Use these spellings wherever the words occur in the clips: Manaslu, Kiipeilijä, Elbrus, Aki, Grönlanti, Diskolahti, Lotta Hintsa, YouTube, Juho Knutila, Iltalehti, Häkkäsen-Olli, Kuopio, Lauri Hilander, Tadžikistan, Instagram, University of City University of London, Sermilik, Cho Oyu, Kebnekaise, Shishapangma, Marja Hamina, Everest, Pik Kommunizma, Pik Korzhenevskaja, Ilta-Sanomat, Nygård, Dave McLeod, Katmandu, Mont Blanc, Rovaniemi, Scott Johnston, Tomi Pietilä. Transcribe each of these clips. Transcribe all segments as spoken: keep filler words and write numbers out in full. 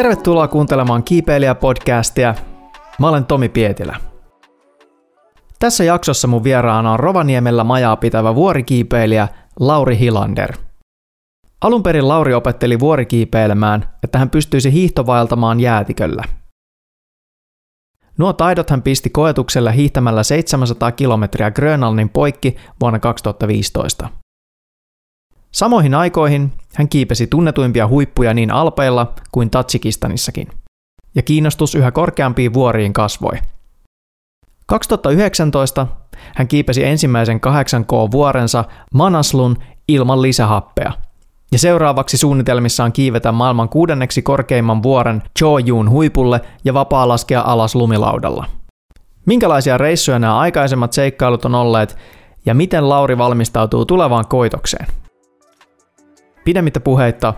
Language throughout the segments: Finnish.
Tervetuloa kuuntelemaan Kiipeilijä-podcastia. Mä olen Tomi Pietilä. Tässä jaksossa mun vieraana on Rovaniemellä majaa pitävä vuorikiipeilijä Lauri Hilander. Alun perin Lauri opetteli vuorikiipeilemään, että hän pystyisi hiihtovaeltamaan jäätiköllä. Nuo taidot hän pisti koetuksella hiihtämällä seitsemänsataa kilometriä Grönlannin poikki vuonna kaksituhattaviisitoista. Samoihin aikoihin hän kiipesi tunnetuimpia huippuja niin Alpeilla kuin Tadžikistanissakin, ja kiinnostus yhä korkeampiin vuoriin kasvoi. kaksituhattayhdeksäntoista hän kiipesi ensimmäisen kahdeksan koo-vuorensa Manaslun ilman lisähappea, ja seuraavaksi suunnitelmissaan kiivetä maailman kuudenneksi korkeimman vuoren Cho Oyun huipulle ja vapaa laskea alas lumilaudalla. Minkälaisia reissuja nämä aikaisemmat seikkailut on olleet, ja miten Lauri valmistautuu tulevaan koitokseen? Pidemmittä puheitta,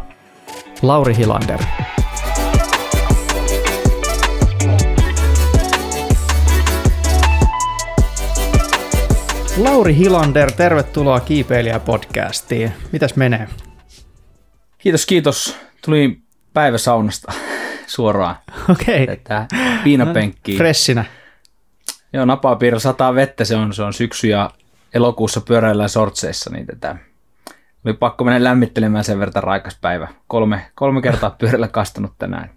Lauri Hilander. Lauri Hilander, tervetuloa Kiipeilijä-podcastiin. Mitäs menee? Kiitos, kiitos. Tuli päiväsaunasta suoraan. Okei. Okay. Viinapenkkiin. Fressinä. Joo, napapiirra sataa vettä, se on, se on syksy ja elokuussa pyöräillään sortseissa, niin tätä... Oli pakko mennä lämmittelemään sen verran raikas päivä. Kolme, kolme kertaa pyörällä kastanut tänään.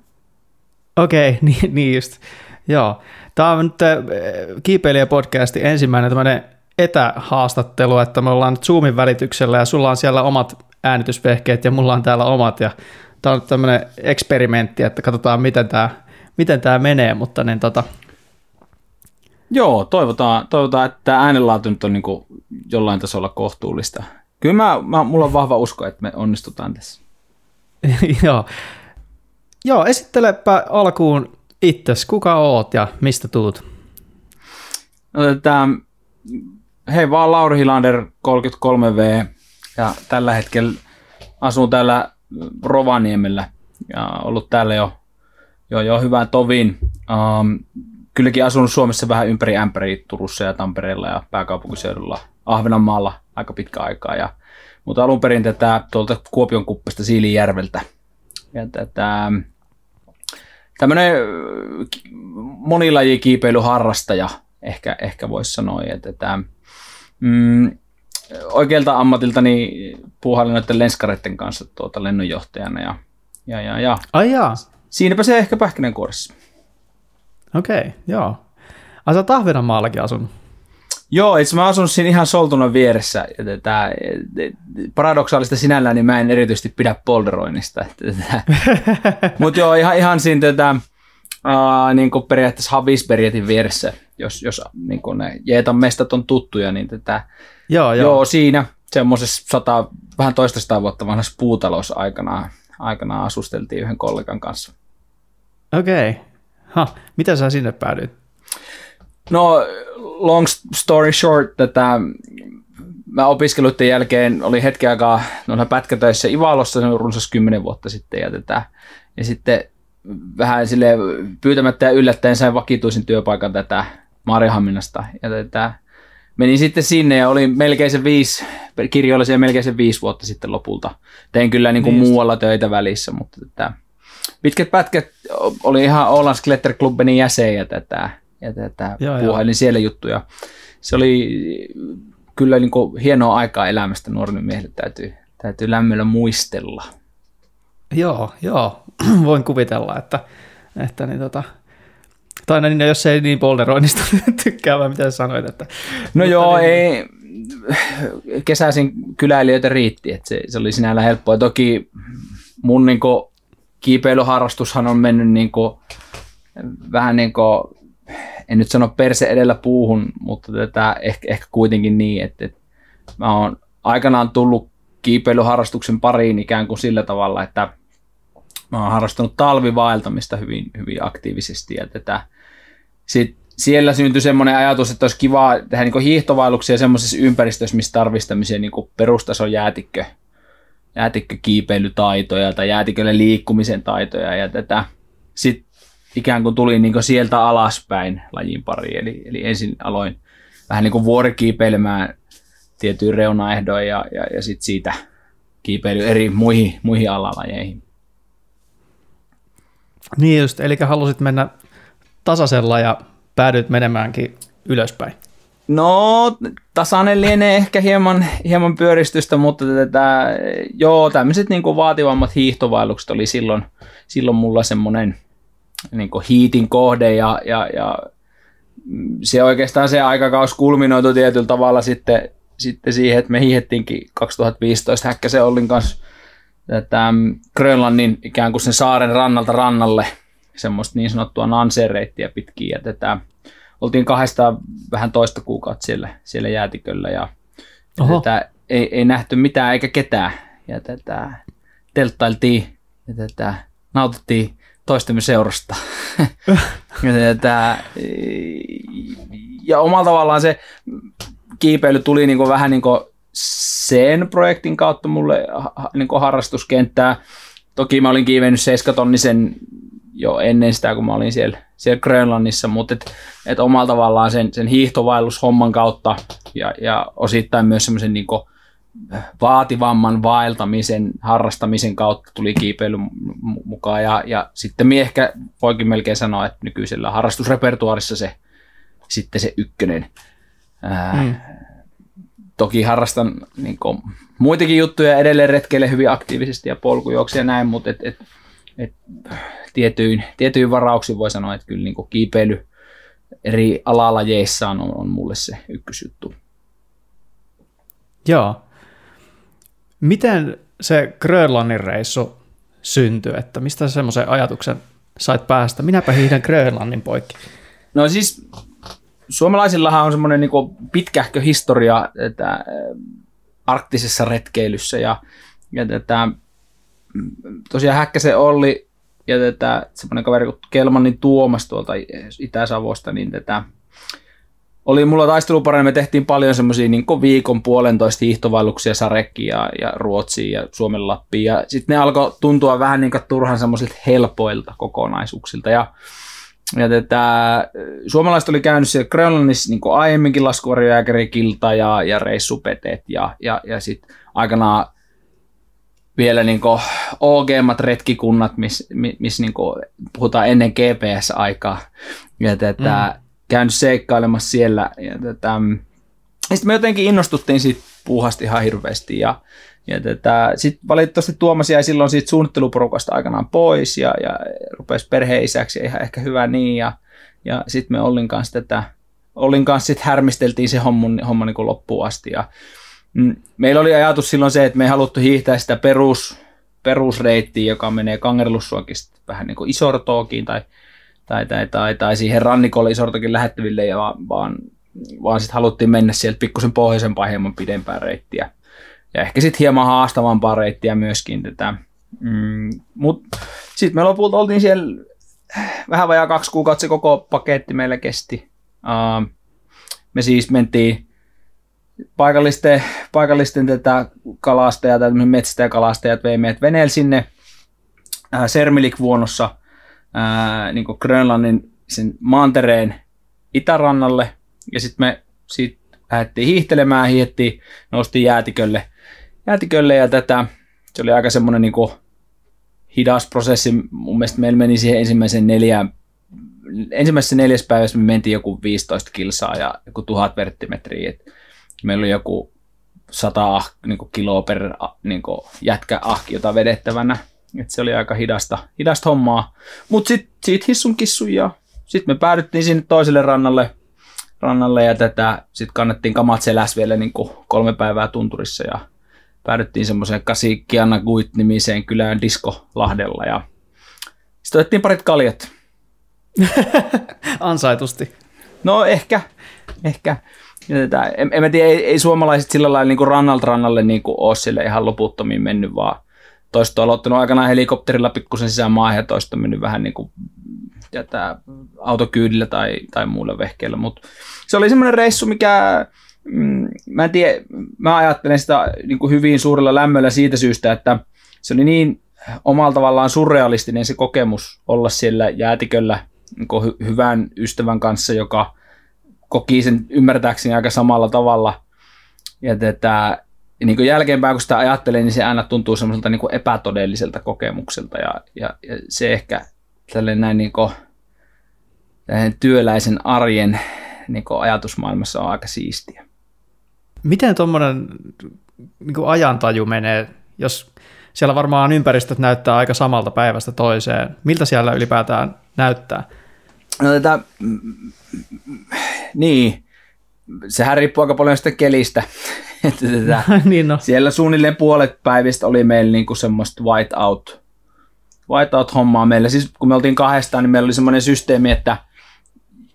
Okei, okay, niin, niin just. Joo. Tämä on nyt äh, Kiipeilijä-podcastin ensimmäinen tämmöinen etähaastattelu, että me ollaan nyt Zoomin välityksellä ja sulla on siellä omat äänitysvehkeet ja mulla on täällä omat. Ja tämä on nyt tämmöinen eksperimentti, että katsotaan miten tämä, miten tämä menee, mutta niin tota... Joo, toivotaan, toivotaan että äänenlaatu nyt on niin kuin jollain tasolla kohtuullista. Kyllä mä, mä, mulla on vahva usko, että me onnistutaan tässä. Joo. Joo, esittelepä alkuun itsesi. Kuka oot ja mistä tuut? No, tää, hei vaan, Lauri Hilander, kolmekymmentäkolme vuotta, ja tällä hetkellä asun täällä Rovaniemellä ja ollut täällä jo, jo, jo hyvän tovin. Um, kylläkin asunut Suomessa vähän ympäri ämpäri, Turussa ja Tampereella ja pääkaupunkiseudulla, Ahvenanmaalla aika pitkä aikaa, ja, mutta alun perin tätä tuolta Kuopion kuppasta Siilijärveltä. Ja tätä, tämmöinen monilajikiipeilyharrastaja ehkä, ehkä voisi sanoa. Ja tätä, mm, oikealta ammatiltani puuhailin noiden lenskareiden kanssa tuota lennonjohtajana. Ja, ja, ja, ja. Ai jaa. Siinäpä se ehkä pähkinänkuoressa. Okei, okay, joo. Ai sä oot Ahvenanmaallakin asunut. Joo, itse mä asun siinä ihan Soltunan vieressä. Tätä, paradoksaalista sinällään, niin mä en erityisesti pidä polderoinnista. Mutta joo, ihan, ihan siinä tätä, ää, niin kuin periaatteessa Havisbergetin vieressä, jos, jos niin kuin ne Jeetan mestat on tuttuja, niin tätä, joo, joo. joo siinä semmoisessa sata, vähän toista sataa vuotta vanhassa puutalossa aikanaan, aikanaan asusteltiin yhden kollegan kanssa. Okei. Okay. Huh. Mitä sä sinne päädyit? No, long story short, tätä, mä opiskeluiden jälkeen olin hetken aikaa noilla pätkätöissä Ivalossa, se on runsas kymmenen vuotta sitten, ja, tätä, ja sitten vähän silleen pyytämättä ja yllättäen sain vakituisen työpaikan tätä Marja Haminasta, ja tätä, menin sitten sinne ja olin melkein sen viisi, kirjoillisia melkein sen viisi vuotta sitten lopulta. Tein kyllä niin kuin niin muualla töitä välissä, mutta tätä, pitkät pätkät oli ihan Oulanskletterklubbenin jäsen ja tätä, ja tätä joo, puuhailin joo. siellä juttuja. Se oli kyllä niin kuin hienoa aikaa elämästä nuorille miehille, täytyy, täytyy lämmöllä muistella. Joo, joo. Voin kuvitella, että, että niin tota, tai niin, jos ei niin polderoinnista tykkää, vai mitä sanoit. Että, no joo, niin, ei, kesäisin kyläilijöitä riitti, että se, se oli sinällään helppoa. Toki mun niin kuin kiipeilyharrastushan on mennyt niin kuin, vähän niin kuin, en nyt sano perse edellä puuhun, mutta tätä ehkä, ehkä kuitenkin niin, että, että mä oon aikanaan tullut kiipeilyharrastuksen pariin ikään kuin sillä tavalla, että mä oon harrastanut talvivaeltamista hyvin, hyvin aktiivisesti. Ja tätä. Sitten siellä syntyi semmoinen ajatus, että olisi kiva tehdä niin kuin hiihtovaelluksia semmoisessa ympäristössä, missä tarvitsisi tämmöisiä niin kuin perustason jäätikkö, jäätikkökiipeilytaitoja tai jäätikölle liikkumisen taitoja. Ja tätä. Sitten ikään kuin tuli niin kuin sieltä alaspäin lajin pariin, eli, eli ensin aloin vähän niin kuin vuorikiipeilemään tiettyyn reunaehdoin ja, ja, ja sitten siitä kiipeily eri muihin, muihin alalajeihin. Niin just, eli halusit mennä tasaisella ja päädyit menemäänkin ylöspäin. No, tasainen lienee ehkä hieman, hieman pyöristystä, mutta tätä, joo, tämmöiset niin kuin vaativammat hiihtovaellukset oli silloin, silloin mulla semmoinen niin kuin hiitin kohde ja, ja, ja se oikeastaan se aikakaus kulminoitu tietyllä tavalla sitten, sitten siihen, että me hiihettiinkin kaksituhattaviisitoista Häkkäsen-Ollin kanssa tätä Grönlannin ikään kuin sen saaren rannalta rannalle, semmoista niin sanottua Nansen-reittiä pitkin ja tätä. Oltiin kahdestaan vähän toista kuukautta siellä, siellä jäätiköllä ja tätä, ei, ei nähty mitään eikä ketään. Ja tätä, telttailtiin ja tätä, nautittiin toistemme seurasta. ja, tätä, ja omalla tavallaan se kiipeily tuli niin kuin vähän niin kuin sen projektin kautta mulle niin kuin harrastuskenttää. Toki mä olin kiivennyt seiskatonnisen jo ennen sitä, kun mä olin siellä, siellä Grönlannissa, mutta et, et omalla tavallaan sen, sen hiihtovaellushomman kautta ja, ja osittain myös semmoisen niin kuin vaativamman vaeltamisen, harrastamisen kautta tuli kiipeily mukaan ja, ja sitten minä ehkä voikin melkein sanoa, että nykyisellä harrastusrepertuaarissa se sitten se ykkönen. Ää, mm. Toki harrastan niin kuin muitakin juttuja edelleen retkeille hyvin aktiivisesti ja polkujuoksia ja näin, mutta et, et, et tietyin, tietyin varauksiin voi sanoa, että kyllä niin kuin kiipeily eri alalajeissaan on, on mulle se ykkösjuttu. Joo. Miten se Grönlannin reissu syntyi? Että mistä semmoisen ajatuksen sait päästä? Minäpä hiihdän Grönlannin poikki. No siis suomalaisillahan on semmoinen niin kuin pitkähkö historia tätä arktisessa retkeilyssä ja, ja tätä, tosiaan Häkkäsen-Olli ja tätä, semmoinen kaveri kuin Kelmanin Tuomas tuolta Itä-Savosta, niin tätä, oli mulla taisteluparina, me tehtiin paljon semmoisia niin viikon puolentoista hiihtovaelluksia Sarekkiin ja, ja Ruotsiin ja Suomen Lappiin, ja sitten ne alkoi tuntua vähän niin kuin turhan semmoisilta helpoilta kokonaisuuksilta, ja, ja tätä, suomalaiset oli käynyt siellä Grönlannissa niin kuin aiemminkin laskuvarjojääkärikilta ja, ja reissupetet, ja, ja, ja sitten aikanaan vielä niin kuin O G-mat retkikunnat, missä mis niin kuin puhutaan ennen G P S-aikaa, ja tätä, mm. käynyt seikkailemassa siellä. Ja tätä, ja sitten me jotenkin innostuttiin siitä puuhasta ihan hirveästi, ja, ja tätä, sit valitettavasti Tuomas jäi silloin siitä suunnitteluporukasta aikanaan pois, ja, ja rupesi perheisäksi, ja ihan ehkä hyvä niin, ja, ja sitten me Ollin kanssa, tätä, Ollin kanssa sit härmisteltiin se homma, homma niin kuin loppuun asti, ja meillä oli ajatus silloin se, että me ei haluttu hiihtää sitä perus, perusreittiä, joka menee Kangerlussuokista vähän niin kuin Isortookiin tai, tai, tai, tai, tai siihen rannikolle Isortookin lähettäville, ja vaan, vaan, vaan sitten haluttiin mennä sieltä pikkusen pohjoisempaan hieman pidempään reittiä. Ja ehkä sitten hieman haastavampaa reittiä myöskin tätä. Mm, mutta sitten me lopulta oltiin siellä vähän vajaa kaksi kuukautta, se koko paketti meillä kesti. Uh, me siis mentiin Paikallisten, paikallisten tätä kalastajat, metsästäjäkalastajat vei meidät veneellä sinne ää, Sermilik-vuonossa ää, niin kuin Grönlannin sen maantereen itärannalle. Ja sitten me sit lähdettiin hiihtelemään, hiihettiin, noustiin jäätikölle, jäätikölle ja tätä. Se oli aika semmoinen niin kuin hidas prosessi. Mun mielestä meillä meni siihen ensimmäisen neljään. Ensimmäisessä neljäs päivässä me mentiin joku viisitoista kilsaa ja joku tuhat verttimetriä. Meillä oli joku sata niin kuin kiloa per niin kuin jätkä ahkiota vedettävänä. Et se oli aika hidasta, hidasta hommaa. Mutta sitten siitä hissun kissun ja sitten me päädyttiin sinne toiselle rannalle, rannalle ja sitten kannettiin kamat selässä vielä niin kuin kolme päivää tunturissa. Ja päädyttiin semmoiseen Kasikianaguit-nimiseen kylään Diskolahdella ja sitten otettiin parit kaljat. Ansaitusti. No ehkä, ehkä. Tätä, en, en mä tiedä, ei, ei suomalaiset sillä lailla niin kuin rannalta rannalle niin kuin ole sille ihan loputtomiin mennyt, vaan toista on aloittanut aikanaan helikopterilla pikkusen sisään maahan ja toista on mennyt vähän niin kuin tätä, autokyydillä tai, tai muulla vehkeellä. Mut se oli semmoinen reissu, mikä mm, mä en tiedä, mä ajattelen sitä niin kuin hyvin suurella lämmöllä siitä syystä, että se oli niin omalla tavallaan surrealistinen se kokemus olla siellä jäätiköllä niin kuin hy- hyvän ystävän kanssa, joka koki sen ymmärtääkseni aika samalla tavalla. Ja tätä, niin kuin jälkeenpäin, kun sitä ajattelee, niin se aina tuntuu semmoiselta niin kuin epätodelliselta kokemukselta. Ja, ja, ja se ehkä tälleen näin niinku työläisen arjen niinku ajatusmaailmassa on aika siistiä. Miten tuommoinen niinku ajantaju menee, jos siellä varmaan ympäristöt näyttää aika samalta päivästä toiseen? Miltä siellä ylipäätään näyttää? No tätä, niin, sehän riippuu aika paljon sitä kelistä. Tätä, niin no. Siellä suunnilleen puolet päivistä oli meillä niinku semmoista white out, white out hommaa meillä. Siis kun me oltiin kahdestaan, niin meillä oli semmoinen systeemi, että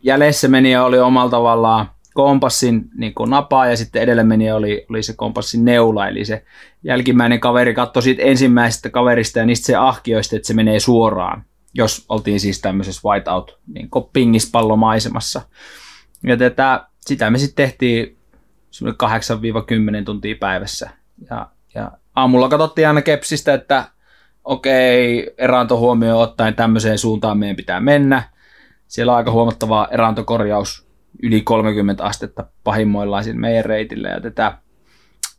jäljessä menijä oli omalla tavallaan kompassin niin kuin napaa ja sitten edellä meni oli, oli se kompassin neula, eli se jälkimmäinen kaveri katsoi siitä ensimmäisestä kaverista ja niistä se ahkioista, että se menee suoraan, jos oltiin siis tämmöisessä whiteout niin kuin pingispallomaisemassa. Ja tätä, sitä me sitten tehtiin semmoinen kahdeksan kymmenen tuntia päivässä ja, ja aamulla katsottiin aina kepsistä, että okei, eranto huomioon ottaen tämmöiseen suuntaan meidän pitää mennä. Siellä on aika huomattava erantokorjaus yli kolmekymmentä astetta pahimmoillaan siinä meidän reitillä ja tätä.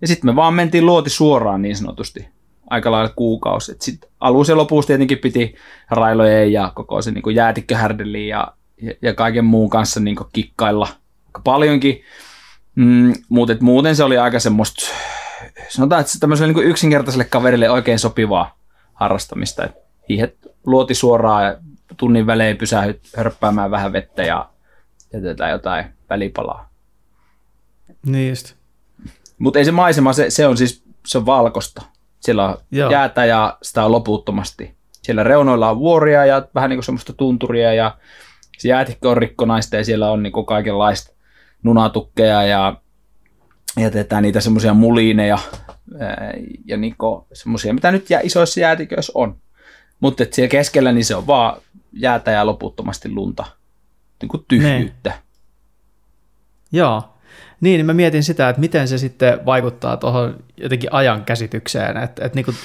Ja sitten me vaan mentiin luoti suoraan niin sanotusti aika lailla kuukausi. Sitten alus ja lopussa tietenkin piti railojen ja koko se niin jäätikköhärdeliin ja, ja, ja kaiken muun kanssa niin kikkailla aika paljonkin. Mm, mutta muuten se oli aika semmoista, sanotaan, että tämmöiselle niin yksinkertaiselle kaverille oikein sopivaa harrastamista. Et hiihet luoti suoraan ja tunnin välein pysähyt hörppäämään vähän vettä ja jätetään jotain välipalaa. Niin just. Mutta ei se maisema, se, se on siis se on valkosta. Siellä on Joo. jäätä ja sitä on loputtomasti. Siellä reunoilla on vuoria ja vähän niin kuin semmoista tunturia ja se jäätikkö on rikkonaista ja siellä on niin kuin kaikenlaista nunatukkeja ja jätetään niitä semmoisia muliineja ja niin kuin semmoisia, mitä nyt isoissa jäätiköissä on. Mutta siellä keskellä niin se on vaan jäätä ja loputtomasti lunta. Niin kuin tyhjyyttä. Ne. Joo. Niin, niin mä mietin sitä, että miten se sitten vaikuttaa tuohon jotenkin ajan käsitykseen, että et niin kuin,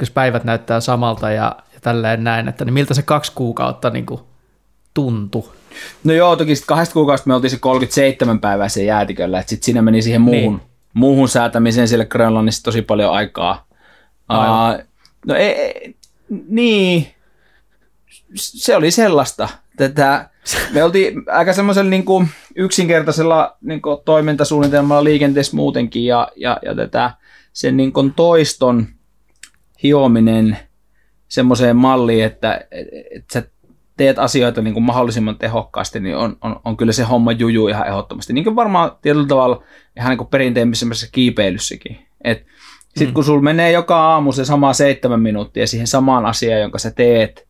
jos päivät näyttää samalta ja, ja tälleen näin, että niin miltä se kaksi kuukautta niin kuin tuntui? No joo, toki sitten kahdesta kuukaudesta me oltiin se kolmekymmentäseitsemän päivää sen jäätiköllä, että sitten siinä meni siihen muuhun, niin. muuhun säätämiseen siellä Grönlannissa tosi paljon aikaa. Uh, no ei, ei, niin, se oli sellaista. Tätä, me oltiin aika semmoisella niin kuin yksinkertaisella niin kuin toimintasuunnitelmalla liikenteessä muutenkin ja, ja, ja tätä, sen niin kuin toiston hiominen semmoiseen malliin, että et, et sä teet asioita niin kuin mahdollisimman tehokkaasti, niin on, on, on kyllä se homma juju ihan ehdottomasti. Niin kuin varmaan tietyllä tavalla ihan niin kuin perinteisemmässä kiipeilyssäkin. Et sit kun sul menee joka aamu se sama seitsemän minuuttia siihen samaan asiaan, jonka sä teet,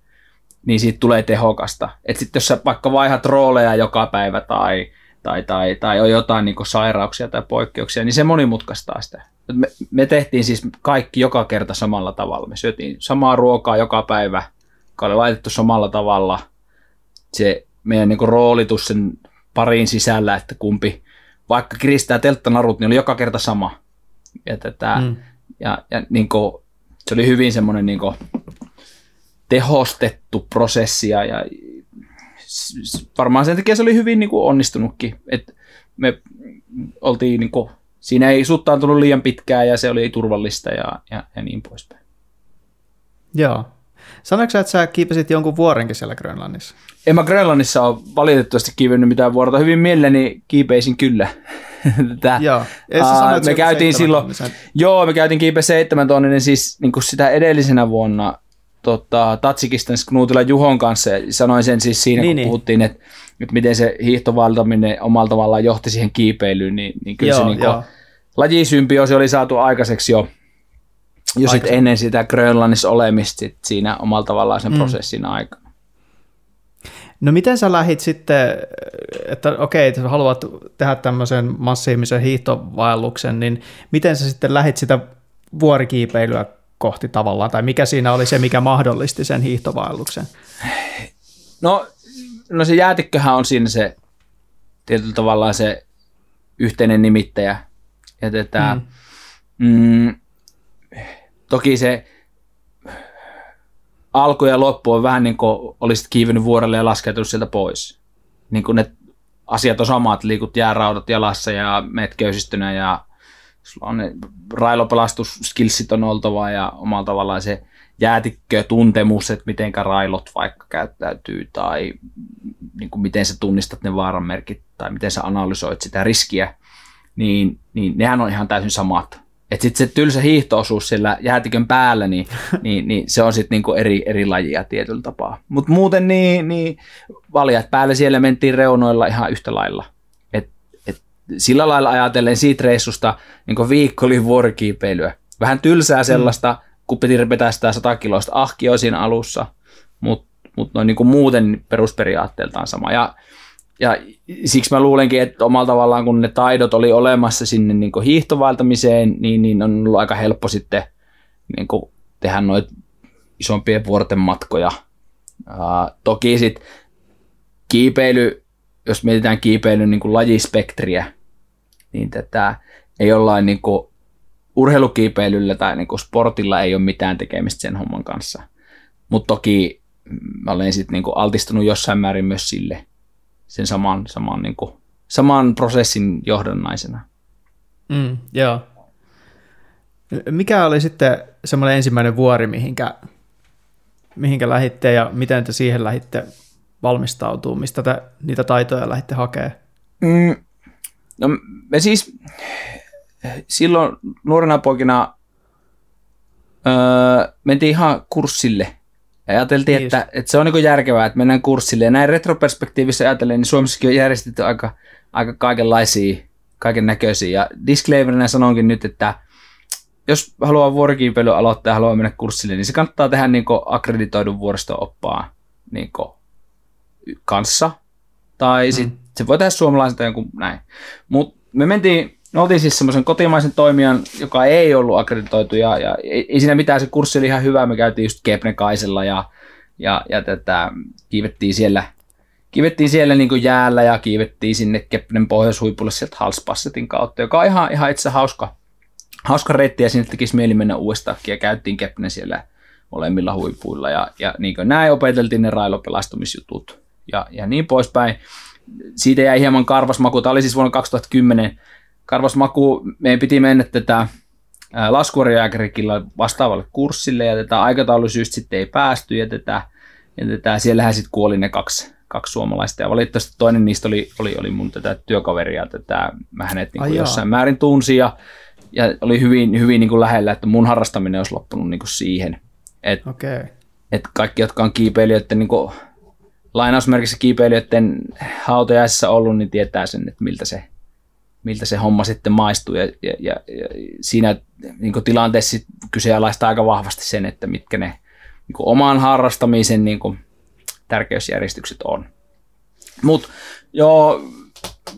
niin siitä tulee tehokasta. Että sitten jos sä vaikka vaihdat rooleja joka päivä tai, tai, tai, tai on jotain niin kuin sairauksia tai poikkeuksia, niin se monimutkaistaa sitä. Me, me tehtiin siis kaikki joka kerta samalla tavalla. Me syötiin samaa ruokaa joka päivä, joka oli laitettu samalla tavalla. Se meidän niin kuin roolitus sen parin sisällä, että kumpi vaikka kiristää telttanarut, niin oli joka kerta sama. Ja, tätä, mm. ja, ja niin kuin, se oli hyvin semmoinen niin kuin tehostettu prosessia ja varmaan sen takia se oli hyvin niin kuin onnistunutkin. Et me oltiin, niin kuin, siinä ei suttaantunut liian pitkään ja se oli turvallista ja, ja, ja niin poispäin. Joo. Sanoitko sä, että sä kiipesit jonkun vuorenkin siellä Grönlannissa? En mä Grönlannissa ole valitettavasti kiivennyt mitään vuorta. Hyvin mielelläni kiipeisin kyllä. Tätä, joo. Ää, me käytiin silloin, joo, me käytiin kiipeä seitsemäntuhannen, siis niin kuin sitä edellisenä vuonna Tota, Tadžikistan Knutila Juhon kanssa ja sanoin sen siis siinä, niin, kun niin. puhuttiin, että, että miten se hiihtovaltaminen omalla tavallaan johti siihen kiipeilyyn, niin, niin kyllä joo, se niin lajisymbioosi oli saatu aikaiseksi jo, jo sit ennen sitä Grönlannissa olemista sit siinä omalla tavallaan sen mm. prosessin aikana. No miten sä lähdit sitten, että okei, että haluat tehdä tämmöisen massiivisen hiihtovaelluksen, niin miten sä sitten lähdit sitä vuorikiipeilyä kohti tavallaan, tai mikä siinä oli se, mikä mahdollisti sen hiihtovaelluksen? No, no se jäätikköhän on siinä se tietyllä tavalla se yhteinen nimittäjä. Ja tätä, mm. Mm, toki se alku ja loppu on vähän niin kuin olisit kiivennyt vuorelle ja laskeutunut sieltä pois. Niin kuin ne asiat on samat, liikut jääraudat jalassa ja meet köysistynä ja sulla on ne railopelastusskillsit on oltava ja omalla tavallaan se jäätikkötuntemus, että miten railot vaikka käyttäytyy tai niin kuin miten sä tunnistat ne vaaranmerkit tai miten sä analysoit sitä riskiä, niin, niin nehän on ihan täysin samat. Että sitten se tylsä hiihto-osuus sillä jäätikön päällä, niin, niin, niin se on sitten niinku eri, eri lajia tietyllä tapaa. Mutta muuten niin, niin valjat päälle siellä mentiin reunoilla ihan yhtä lailla. Et, et sillä lailla ajatellen siitä reissusta niin viikko oli vuorikiipeilyä. Vähän tylsää sellaista, mm. kun piti repetä sitä satakiloista ahkioa siinä alussa, mutta mut niinku muuten perusperiaatteeltaan sama. Ja, ja siksi mä luulenkin, että omalla tavallaan kun ne taidot oli olemassa sinne niin kuin hiihtovaeltamiseen, niin, niin on ollut aika helppo sitten niin kuin tehdä noita isompia vuorten matkoja. Ää, toki sitten kiipeily, jos mietitään kiipeilyn niin kuin lajispektriä, niin tätä ei jollain niin kuin urheilukiipeilyllä tai niin kuin sportilla ei ole mitään tekemistä sen homman kanssa. Mutta toki mä olen sitten niin kuin altistunut jossain määrin myös sille, sen saman, saman, niin kuin, saman prosessin johdannaisena. Mm, joo. Mikä oli sitten semmoinen ensimmäinen vuori, mihinkä, mihinkä lähditte ja miten te siihen lähditte valmistautumaan, mistä te niitä taitoja lähditte hakemaan? Mm, no me siis silloin nuorena poikina öö, mentiin ihan kurssille. Ajateltiin, että, että se on niin järkevää, että mennään kurssille. Ja näin retroperspektiivissä ajatellen, niin Suomessakin on järjestetty aika, aika kaikenlaisia, kaiken näköisiä. Ja disclaimerina sanonkin nyt, että jos haluaa vuorikiipeilyä aloittaa ja haluaa mennä kurssille, niin se kannattaa tehdä niin akkreditoidun vuoristo-oppaan niin kanssa. Tai mm. sit, se voi tehdä suomalaisen tai jonkun näin. Mutta me mentiin, me oltiin siis semmoisen kotimaisen toimijan, joka ei ollut akkreditoitu ja, ja ei siinä mitään, se kurssi oli ihan hyvä. Me käytiin just Kebnekaisella ja, ja, ja tätä, kiivettiin siellä, kiivettiin siellä niin kuin jäällä ja kiivettiin sinne Kebnen pohjoishuipulle sieltä Halspassetin kautta, joka on ihan, ihan itse hauska, hauska reitti ja sinne tekisi mieli mennä uudestaankin ja käytiin Kebnen siellä molemmilla huipuilla ja, ja niin kuin näin opeteltiin ne railopelastamisjutut ja, ja niin poispäin. Siitä jäi hieman karvas maku. Tämä oli siis vuonna kaksituhattakymmenen. Karvas maku, meidän piti mennä tätä laskuvarjojääkärikillä vastaavalle kurssille ja tätä aikataulusyystä sitten ei päästy ja tätä, ja tätä siellähän sitten kuoli ne kaksi, kaksi suomalaista ja valitettavasti toinen niistä oli, oli, oli mun tätä työkaveria, tätä mä hänet niin kuin jossain määrin tunsin ja, ja oli hyvin, hyvin niin kuin lähellä, että mun harrastaminen olisi loppunut niin kuin siihen, että okay. et kaikki, jotka on kiipeilijöiden niin kuin, lainausmerkissä kiipeilijöiden hautajaisissa ollut, niin tietää sen, että miltä se miltä se homma sitten maistuu ja, ja, ja, ja siinä niin tilanteessa kyseenalaistaa aika vahvasti sen, että mitkä ne niin oman harrastamisen niin tärkeysjärjestykset on. Mut joo,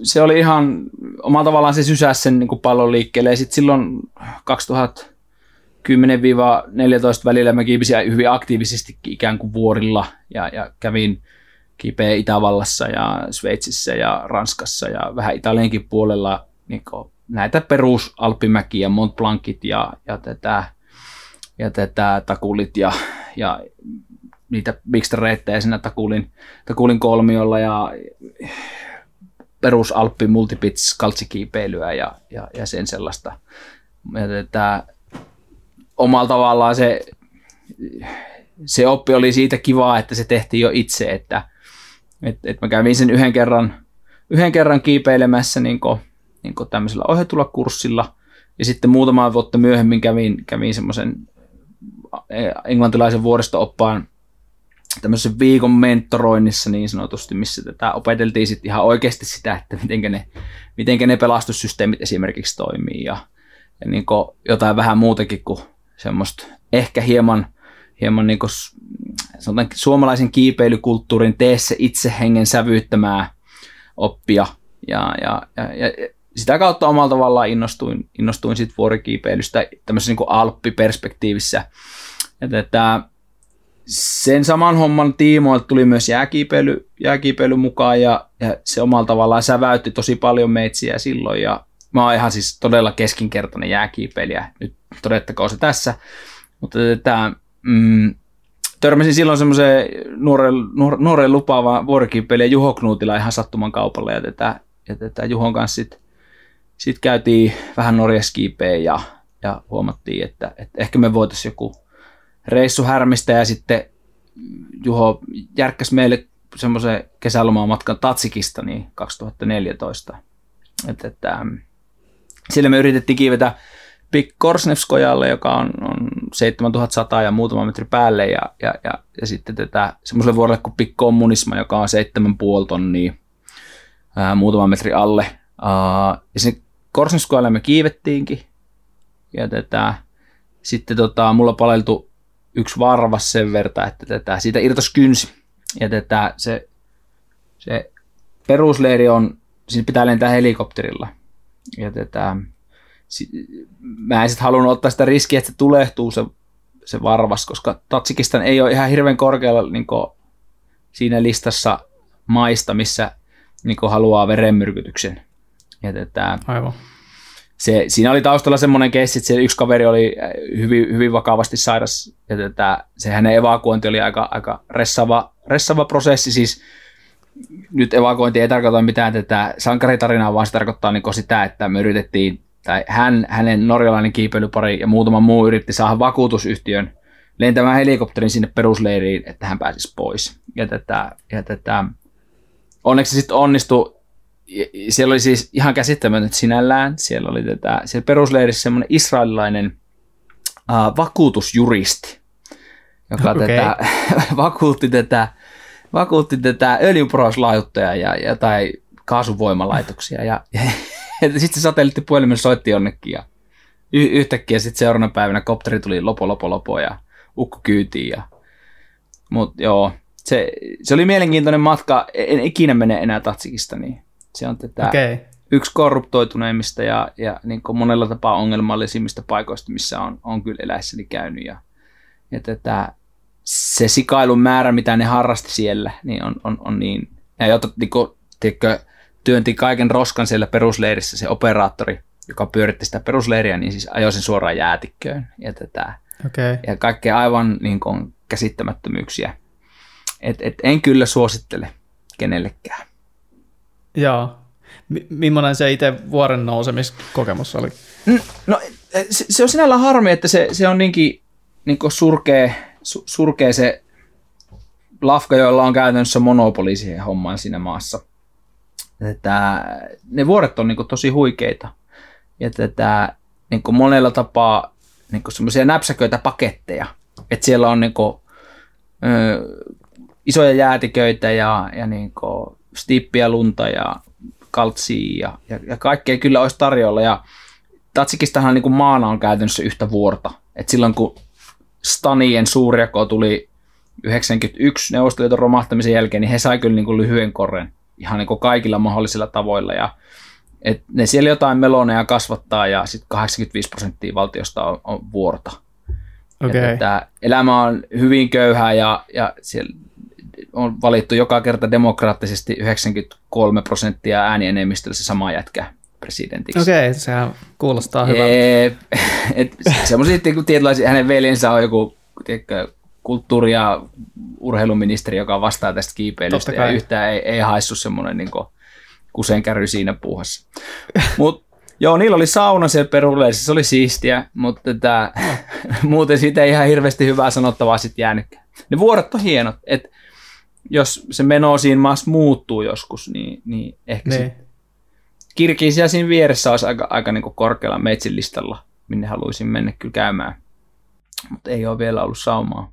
se oli ihan omalla tavallaan se sysäsi sen niin pallon liikkeelle ja sitten silloin kaksituhattakymmenen neljätoista välillä mä kiipisin hyvin aktiivisesti ikään kuin vuorilla ja, ja kävin kiipeä Itävallassa ja Sveitsissä ja Ranskassa ja vähän Italiankin puolella niin näitä perusalppimäkiä, Mont Blancit ja, ja, tätä, ja tätä Takulit ja, ja niitä bikstareittejä siinä Takulin, Takulin kolmiolla ja perusalppi multipits kaltsikiipeilyä ja, ja, ja sen sellaista. Ja tätä, omalla tavallaan se, se oppi oli siitä kivaa, että se tehtiin jo itse, että Et, et mä kävin sen yhden kerran, yhden kerran kiipeilemässä niin kuin, niin kuin tämmöisellä ohjatulla kurssilla. Ja sitten muutama vuotta myöhemmin kävin, kävin semmoisen englantilaisen vuoristo-oppaan tämmöisen viikon mentoroinnissa niin sanotusti, missä tätä opeteltiin sitten ihan oikeasti sitä, että mitenkä ne, mitenkä ne pelastussysteemit esimerkiksi toimii. Ja, ja niin kuin jotain vähän muutakin kuin semmoista ehkä hieman... hieman niin kuin, sanotaan, suomalaisen kiipeilykulttuurin tee se itse hengen sävyyttämää oppia. Ja, ja, ja, ja sitä kautta omalla tavallaan innostuin, innostuin sit vuorikiipeilystä tämmöisessä niin kuin alppiperspektiivissä. Ja tätä, sen saman homman tiimoilta tuli myös jääkiipeily, jääkiipeily mukaan ja, ja se omalla tavallaan säväytti tosi paljon meitsiä silloin. Ja mä oon ihan siis todella keskinkertainen jääkiipeilijä, nyt todettakoon se tässä. Mutta tätä... Mm, törmäsin silloin semmoiseen nuoreen, nuoreen lupaavaan vuorikiipeilijä Juho Knutila ihan sattuman kaupalla ja tätä, ja tätä Juhon kanssa sitten sit käytiin vähän Norjassa kiipeä ja, ja huomattiin, että, että ehkä me voitaisiin joku reissuhärmistä ja sitten Juho järkkäsi meille semmoisen kesälomamatkan Tadžikistaniin kaksituhattaneljätoista. Et, et, ähm, sillä me yritettiin kiivetä Pik Korzhenevskajalle, joka on, on seitsemäntuhatta sata ja muutama metri päälle, ja, ja, ja, ja sitten tätä semmoiselle vuorelle kuin Pik Kommunizma, joka on seitsemän pilkku viisi tonnia ää, muutama metri alle. Ää, ja sinne Korzhenevskajalle me kiivettiinkin. Ja tätä, sitten tota, mulla paleltu yksi varvas sen verta, että tätä, siitä irtos kynsi. Ja tätä, se, se perusleiri on, siinä pitää lentää helikopterilla. Ja tätä, mä en sitten halunnut ottaa sitä riskiä, että se tulehtuu se, se varvas, koska Tadžikistan ei ole ihan hirveän korkealla niin kuin siinä listassa maista, missä niin kuin haluaa verenmyrkytyksen. Ja tätä, aivan. Se, siinä oli taustalla semmoinen keissi, että yksi kaveri oli hyvin, hyvin vakavasti sairas, ja tätä, se hänen evakuointi oli aika, aika ressava, ressava prosessi. Siis, nyt evakuointi ei tarkoita mitään tätä sankaritarinaa, vaan se tarkoittaa niin kuin sitä, että me yritettiin tai hän, hänen norjalainen kiipeilypari ja muutama muu yritti saada vakuutusyhtiön lentämään helikopterin sinne perusleiriin, että hän pääsisi pois. Ja tätä, ja tätä. Onneksi se sitten onnistui. Siellä oli siis ihan käsittämätöntä sinällään. Siellä oli tätä, siellä perusleirissä semmoinen israelilainen uh, vakuutusjuristi, joka okay. tätä, vakuutti tätä, vakuutti tätä öljynporauslaitoksia ja, ja tai kaasuvoimalaitoksia ja sitten se satelliittipuhelimen soitti jonnekin ja y- yhtäkkiä sitten seuraavana päivänä kopteri tuli lopo, lopo, lopo ja ukko kyytiin. Ja... Mutta joo, se, se oli mielenkiintoinen matka. En ikinä mene enää Tadžikistaniin. Se on tätä okay. yksi korruptoituneimmista ja, ja niin kuin monella tapaa ongelmallisimmista paikoista, missä on, on kyllä eläissäni käynyt. Ja, ja tätä, se sikailun määrä, mitä ne harrasti siellä, niin on, on, on niin... Ja jotta, niin kuin, tiedätkö, työnti kaiken roskan siellä perusleirissä se operaattori, joka pyöritti sitä perusleiriä, niin siis ajoi sen suoraan jäätikköön ja tätä. Okay. Ja kaikkea aivan niin kuin käsittämättömyyksiä. Et, et en kyllä suosittele kenellekään. Joo. M- millainen se itse vuoren nousemiskokemus oli? No se, se on sinällään harmi, että se, se on niinkin niin kuin surkea, su, surkea se lafka, jolla on käytännössä monopoli siihen hommaan siinä maassa. Tätä, ne vuoret on niin kuin tosi huikeita ja tätä, niin kuin monella tapaa niin kuin semmoisia näpsäköitä paketteja, että siellä on niin kuin, ö, isoja jäätiköitä ja, ja niin kuin stippiä lunta ja kaltsia ja, ja, ja kaikkea kyllä olisi tarjolla ja Tadžikistanhan niin kuin maana on käytännössä yhtä vuorta, että silloin kun Stanien suurjako tuli yhdeksänkymmentäyksi Neuvostoliiton romahtamisen jälkeen, niin he sai kyllä niin kuin lyhyen korren ihan niin kuin kaikilla mahdollisilla tavoilla. Ja, et ne siellä jotain meloneja kasvattaa ja sitten kahdeksankymmentäviisi prosenttia valtiosta on, on vuorta. Okay. Tämä elämä on hyvin köyhää ja, ja siellä on valittu joka kerta demokraattisesti yhdeksänkymmentäkolme prosenttia äänienemmistöllä se sama jätkä presidentiksi. Okei, okay, sehän kuulostaa hyvältä. Semmoisia tietynlaisia, hänen veljensä on joku... Tiedätkö, kulttuuri- ja urheiluministeri, joka vastaa tästä kiipeilystä ja yhtään ei, ei haissu semmoinen niin kusenkärry siinä puuhassa. Mut, joo, niillä oli sauna siellä peruleissa, se oli siistiä, mutta tätä, muuten siitä ei ihan hirveästi hyvää sanottavaa sitten jäänytkään. Ne vuoret on hienot, että jos se meno siinä maassa muuttuu joskus, niin, niin ehkä se Kirgisia siinä vieressä olisi aika, aika niin korkealla meitsin listalla, minne haluaisin mennä kyllä käymään, mutta ei ole vielä ollut saumaa.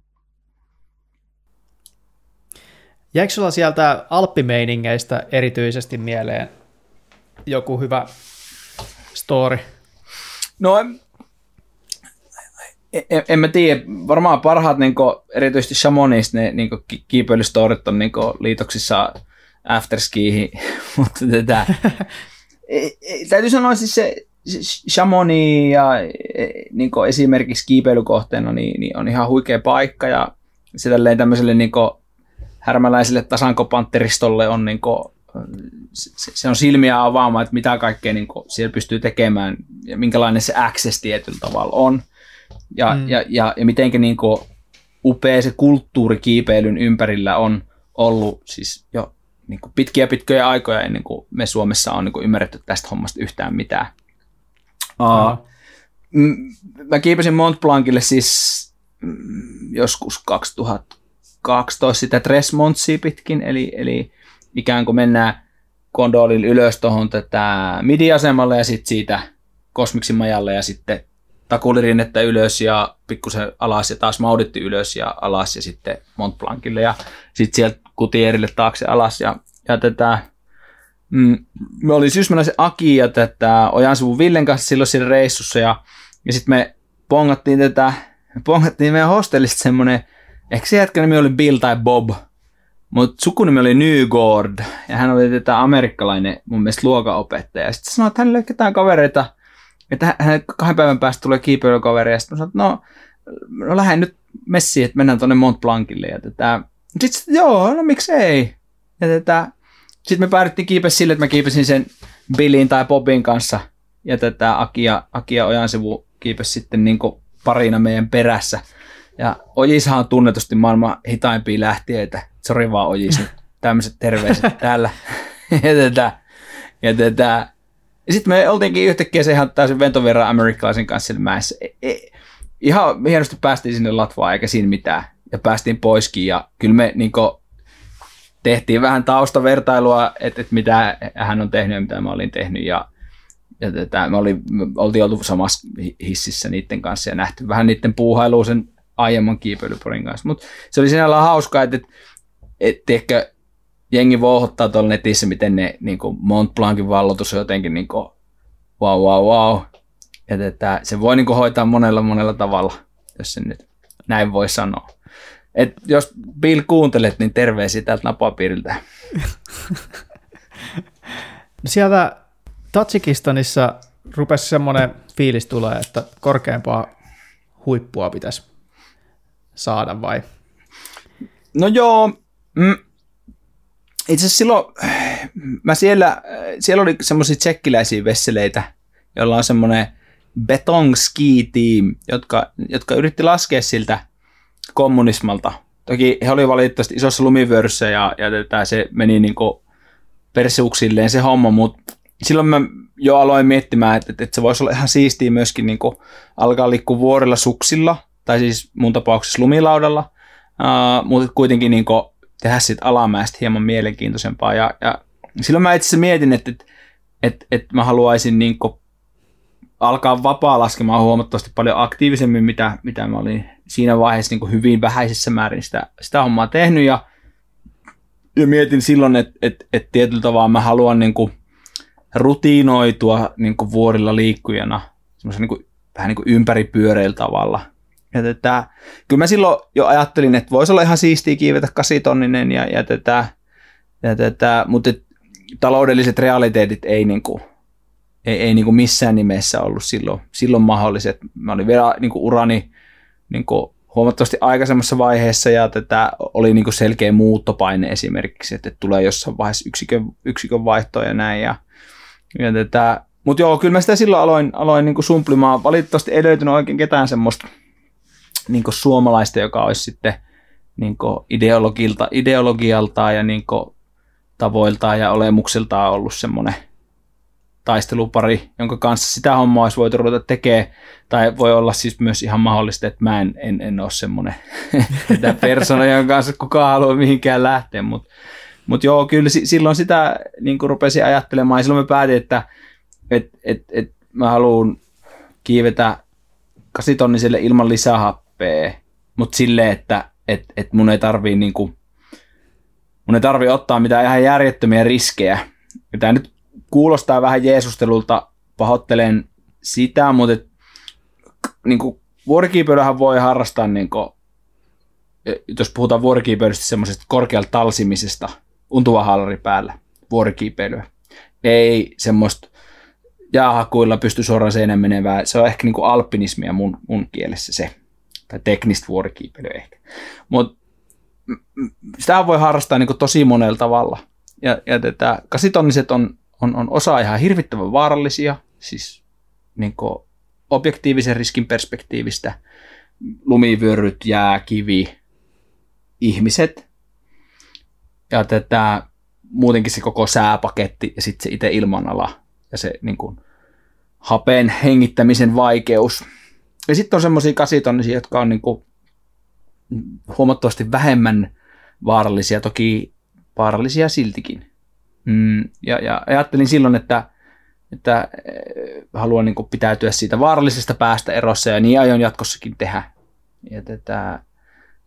Jäikö sulla sieltä alppimeiningeistä erityisesti mieleen joku hyvä story? No en, en, en mä tiedä. Varmaan parhaat niin kuin, erityisesti Chamonixista ne niin kuin, kiipeilystorit on niin kuin, liitoksissa afterskiihin, mutta tätä, täytyy sanoa siis se Chamonix ja niin kuin, esimerkiksi kiipeilykohteena niin, niin on ihan huikea paikka ja se tälleen tämmöiselle niin kuin, härmäläiselle tasankopantteristolle on niin kuin, se on silmiä avaamaan, että mitä kaikkea niin kuin, siellä pystyy tekemään ja minkälainen se access tietyllä tavalla on. Ja, mm. ja, ja, ja mitenkä niin kuin, upea se kulttuurikiipeilyn ympärillä on ollut siis jo niin kuin, pitkiä pitköjä aikoja ennen kuin me Suomessa on niin kuin, ymmärretty tästä hommasta yhtään mitään. Uh, mm. Mä kiipesin Mont Blancille siis joskus kaksituhattakaksitoista sitä Tresmontsia pitkin, eli, eli ikään kuin mennään gondolilla ylös tuohon tätä midi-asemalle ja sitten siitä Kosmiksin majalle ja sitten takulirinnettä ylös ja pikkusen alas ja taas mauditti ylös ja alas ja sitten Mont Blancille ja sitten sieltä Kutierille taakse alas ja, ja tätä mm, me olin syysmänä se Aki ja tätä Ojansivu Villen kanssa silloin siellä reissussa ja, ja sitten me pongattiin tätä me pongattiin meidän hostellista semmoinen, ehkä se jätkä nimi oli Bill tai Bob, mutta sukunimi oli Nygård ja hän oli tätä amerikkalainen mun mielestä luokanopettaja ja sitten sanoi, että hänellä ei ketään kavereita, että hän kahden päivän päästä tulee kiipeilykaveria ja sitten sanoin, että no, no lähden nyt messiin, että mennään tuonne Mont Blancille ja tätä. Sitten joo, no miksei. Ja tätä. Sitten me päädyttiin kiipeä sille, että mä kiipesin sen Billin tai Bobin kanssa ja tätä Aki ja, Aki ja Ojansivu kiipesi sitten niin kuin parina meidän perässä. Ja Ojishan on tunnetusti maailman hitaimpia lähtiöitä. Sori vaan Ojis, tämmöiset terveiset täällä. Ja tätä. Ja tätä. Ja sitten me oltiinkin yhtäkkiä se ihan täysin ventoverran amerikkalaisen kanssa siellä mäessä. E, e, ihan hienosti päästiin sinne latvaan eikä siinä mitään. Ja päästiin poiskin ja kyllä me niinku tehtiin vähän taustavertailua, että et mitä hän on tehnyt ja mitä mä olin tehnyt. Ja, ja tätä, me, oli, me oltiin oltu samassa hississä niiden kanssa ja nähty vähän niiden puuhailua sen aiemman kiipeilyporin kanssa. Mutta se oli sinällään hauskaa, että et, et ehkä... Jengi vouhottaa tuolla netissä, miten ne niin kuin Mont Blancin valloitus on jotenkin niin kuin, wow, wow, wow. Ja tätä, se voi niin kuin hoitaa monella monella tavalla, jos sen nyt näin voi sanoa. Et jos Bill kuuntelet, niin terveisiä täältä napapiiriltä. Sieltä Tadžikistanissa rupesi semmoinen fiilis tulee, että korkeampaa huippua pitäisi saada vai? No joo. Mm. Itse asiassa silloin, mä siellä, siellä oli semmoisia tsekkiläisiä vesseleitä, joilla on semmoinen Betong Ski Team, jotka, jotka yritti laskea siltä kommunismalta. Toki he oli valitettavasti isossa lumivyöryssä ja, ja tätä, se meni niinku perseuksilleen se homma, mutta silloin mä jo aloin miettimään, että, että se voisi olla ihan siistiä myöskin niinku alkaa liikkua vuorilla suksilla, tai siis mun tapauksessa lumilaudalla, uh, mutta kuitenkin niinku tehdä siitä alamäestä hieman mielenkiintoisempaa. Ja, ja silloin mä itse asiassa mietin, että, että, että, että mä haluaisin niin kuin alkaa vapaa laskemaan huomattavasti paljon aktiivisemmin, mitä, mitä mä olin siinä vaiheessa niin kuin hyvin vähäisessä määrin sitä, sitä hommaa tehnyt. Ja, ja mietin silloin, että, että, että tietyllä tavalla mä haluan niin kuin rutiinoitua niin kuin vuorilla liikkujana niin kuin, vähän niin kuin ympäripyöreillä tavalla. Ja tätä, kyllä mä silloin jo ajattelin, että voisi olla ihan siistiä kiivetä kasitonninen, ja, ja tätä, ja tätä, mutta taloudelliset realiteetit ei, niinku, ei, ei niinku missään nimessä ollut silloin, silloin mahdolliset. Mä olin vielä niinku urani niinku huomattavasti aikaisemmassa vaiheessa ja tätä oli niinku selkeä muuttopaine esimerkiksi, että tulee jossain vaiheessa yksikön, yksikön vaihtoa ja näin. Ja, ja tätä, mutta joo, kyllä mä sitä silloin aloin, aloin niinku sumplimaan. Valitettavasti ei löytynyt oikein ketään semmoista niin kuin suomalaista, joka olisi sitten niin kuin ideologilta, ideologialtaan ja niin kuin tavoiltaan ja olemuksiltaan ollut semmoinen taistelupari, jonka kanssa sitä hommaa olisi voitu ruveta tekemään. Tai voi olla siis myös ihan mahdollista, että mä en, en, en ole semmoinen persona, jonka kanssa kukaan haluaa mihinkään lähteä. Mutta mut joo, kyllä silloin sitä niin kuin rupesin ajattelemaan ja silloin mä päätin, että et, et, et mä haluan kiivetä kasitonniselle ilman lisähappaa. Mutta silleen, että et, et mun ei tarvii niinku, mun ei tarvii ottaa mitään ihan järjettömiä riskejä. Tämä nyt kuulostaa vähän jeesustelulta, pahoittelen sitä, mutta et, niinku, vuorikiipeilyhän voi harrastaa, niinku, jos puhutaan vuorikiipeilystä, semmoisesta korkealta talsimisesta, untuva haalari päällä, vuorikiipeilyä. Ei semmoista jäähakuilla pysty suoraan seinään menevää, se on ehkä niinku alpinismia mun, mun kielessä se. Tai teknistä vuorikiipeilyä ehkä. Mutta sitä voi harrastaa niin kuin tosi monella tavalla. Ja, ja tätä, kasitonniset on, on, on osa ihan hirvittävän vaarallisia, siis niin kuin objektiivisen riskin perspektiivistä. Lumivyöryt, jää, kivi, ihmiset. Ja tätä, muutenkin se koko sääpaketti ja sitten se itse ilmanala ja se niin kuin hapen hengittämisen vaikeus. Ja sitten on semmoisia kasitonnisia, jotka on niinku huomattavasti vähemmän vaarallisia, toki vaarallisia siltikin. Mm, ja, ja ajattelin silloin, että, että haluan niin kuin pitäytyä siitä vaarallisesta päästä erossa, ja niin aion jatkossakin tehdä. Ja tätä,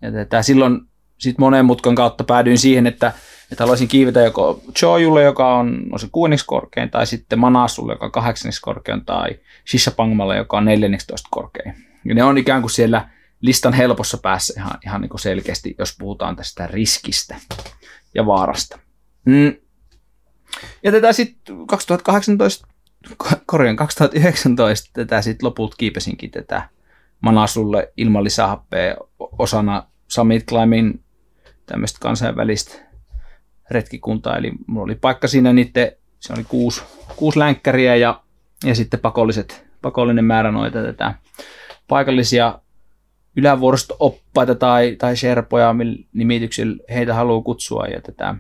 ja tätä. Silloin sit monen mutkan kautta päädyin siihen, että, että haluaisin kiivetä joko Cho Oyulle, joka on, on se kuudenneksi korkein, tai sitten Manaslulle, joka on kahdeksanneksi korkein, tai Shishapangmalle, joka on neljännentoista korkein. Ja ne on ikään kuin siellä listan helpossa päässä ihan, ihan niin kuin selkeästi, jos puhutaan tästä riskistä ja vaarasta. Mm. Ja tätä sitten kaksituhattakahdeksantoista, korjaan kaksituhattayhdeksäntoista, tätä sitten lopulta kiipesinkin tätä Manaslulle ilman lisähappea osana Summit Climbin tämmöistä kansainvälistä retkikuntaa, eli mulla oli paikka siinä niiden, se oli kuusi, kuusi länkkäriä ja, ja sitten pakolliset, pakollinen määrä noita tätä paikallisia ylävuoristo-oppaita tai, tai sherpoja, millä nimityksillä heitä haluaa kutsua. Ja tätä,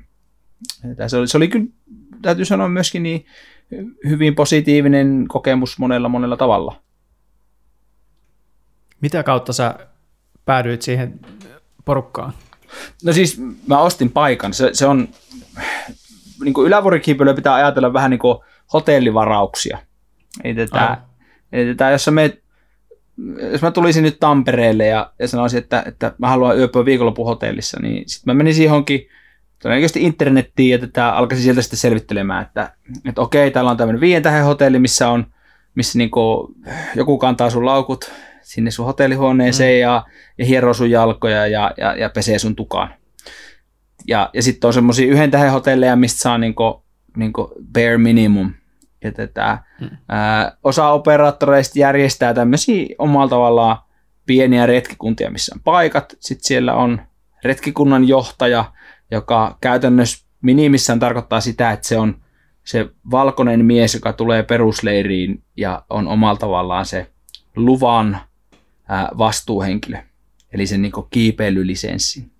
tätä. Se, oli, se oli kyllä, täytyy sanoa myöskin, niin hyvin positiivinen kokemus monella monella tavalla. Mitä kautta sä päädyit siihen porukkaan? No siis mä ostin paikan. Se, se on, niin kuin ylävuorikiipeilyä pitää ajatella vähän niin kuin hotellivarauksia. Ei tätä, ei tätä, jossa me Jos mä tulisin nyt Tampereelle ja, ja sanoisin, että, että mä haluan yöpyä viikonlopun hotellissa, niin sitten mä menisin johonkin todennäköisesti internettiin ja tätä, alkaisin sieltä sitten selvittelemään, että, että okei, täällä on tämmöinen viien tähden hotelli, missä on, missä niinku joku kantaa sun laukut sinne sun hotellihuoneeseen mm. ja, ja hieroo sun jalkoja ja, ja, ja pesee sun tukaan. Ja, ja sitten on semmoisia yhden tähden hotelleja, mistä saa niinku, niinku bare minimum. Ja tätä, hmm. ää, osa operaattoreista järjestää tämmöisiä omalla tavallaan pieniä retkikuntia, missä on paikat. Sitten siellä on retkikunnan johtaja, joka käytännössä minimissään tarkoittaa sitä, että se on se valkoinen mies, joka tulee perusleiriin ja on omalla tavallaan se luvan ää, vastuuhenkilö, eli sen niin kuin kiipeilylisenssi.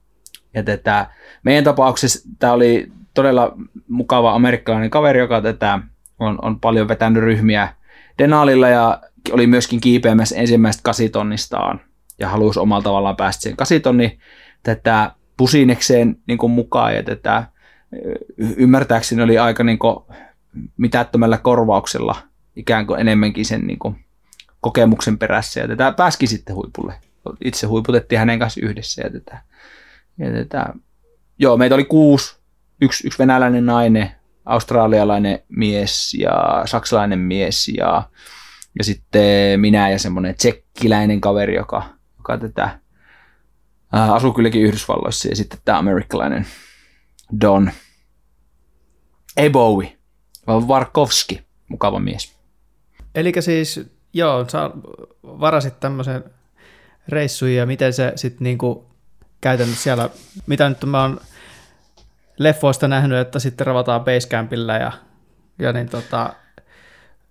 Ja tätä, meidän tapauksessa tämä oli todella mukava amerikkalainen kaveri, joka tätä On, on paljon vetänyt ryhmiä Denalilla ja oli myöskin kiipeämässä ensimmäistä kasitonnistaan ja halusi omalla tavallaan päästä siihen kasitonni tätä pusinekseen niin kuin mukaan ja tätä ymmärtääkseni oli aika niin kuin mitättömällä korvauksella ikään kuin enemmänkin sen niin kuin kokemuksen perässä ja tätä pääski sitten huipulle. Itse huiputettiin hänen kanssa yhdessä ja tätä. Ja tätä. Joo, meitä oli kuusi, yksi, yksi venäläinen nainen, australialainen mies ja saksalainen mies ja, ja sitten minä ja semmoinen tsekkiläinen kaveri, joka, joka tätä, ää, asuu kylläkin Yhdysvalloissa ja sitten tämä amerikkalainen Don Ebowi Varkovski, mukava mies. Eli siis joo, sä varasit tämmöisen reissun ja miten se sitten niinku käytännössä siellä, mitä nyt mä oon leffoista nähnyt, että sitten ravataan basecampillä ja, ja niin tota,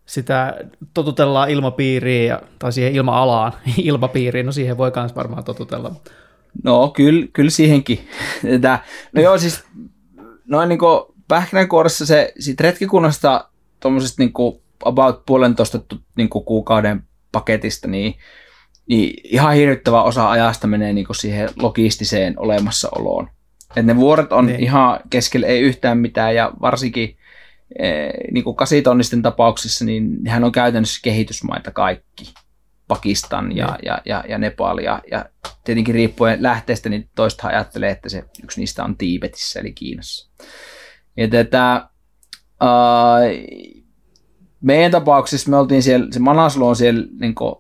sitä totutellaan ilmapiiriin ja, tai siihen ilma-alaan, ilmapiiriin, no siihen voi myös varmaan totutella. No kyllä, kyllä siihenkin. Tätä, no joo siis noin niin kuin pähkinänkuoressa se siitä retkikunnasta tuommoisesta niin kuin about puolentoista niin kuin kuukauden paketista, niin, niin ihan hirvittävä osa ajasta menee niin kuin siihen logistiseen olemassaoloon. Et ne vuoret on niin ihan keskellä, ei yhtään mitään, ja varsinkin eh, niin kuin kasitonnisten tapauksissa, niin nehän on käytännössä kehitysmaita kaikki. Pakistan ja, niin. ja, ja, ja Nepal, ja, ja tietenkin riippuen lähteestä, niin toista ajattelee, että se yksi niistä on Tiibetissä, eli Kiinassa. Ja tätä, ää, meidän tapauksessa me oltiin siellä, se Manaslu on siellä, niin kuin,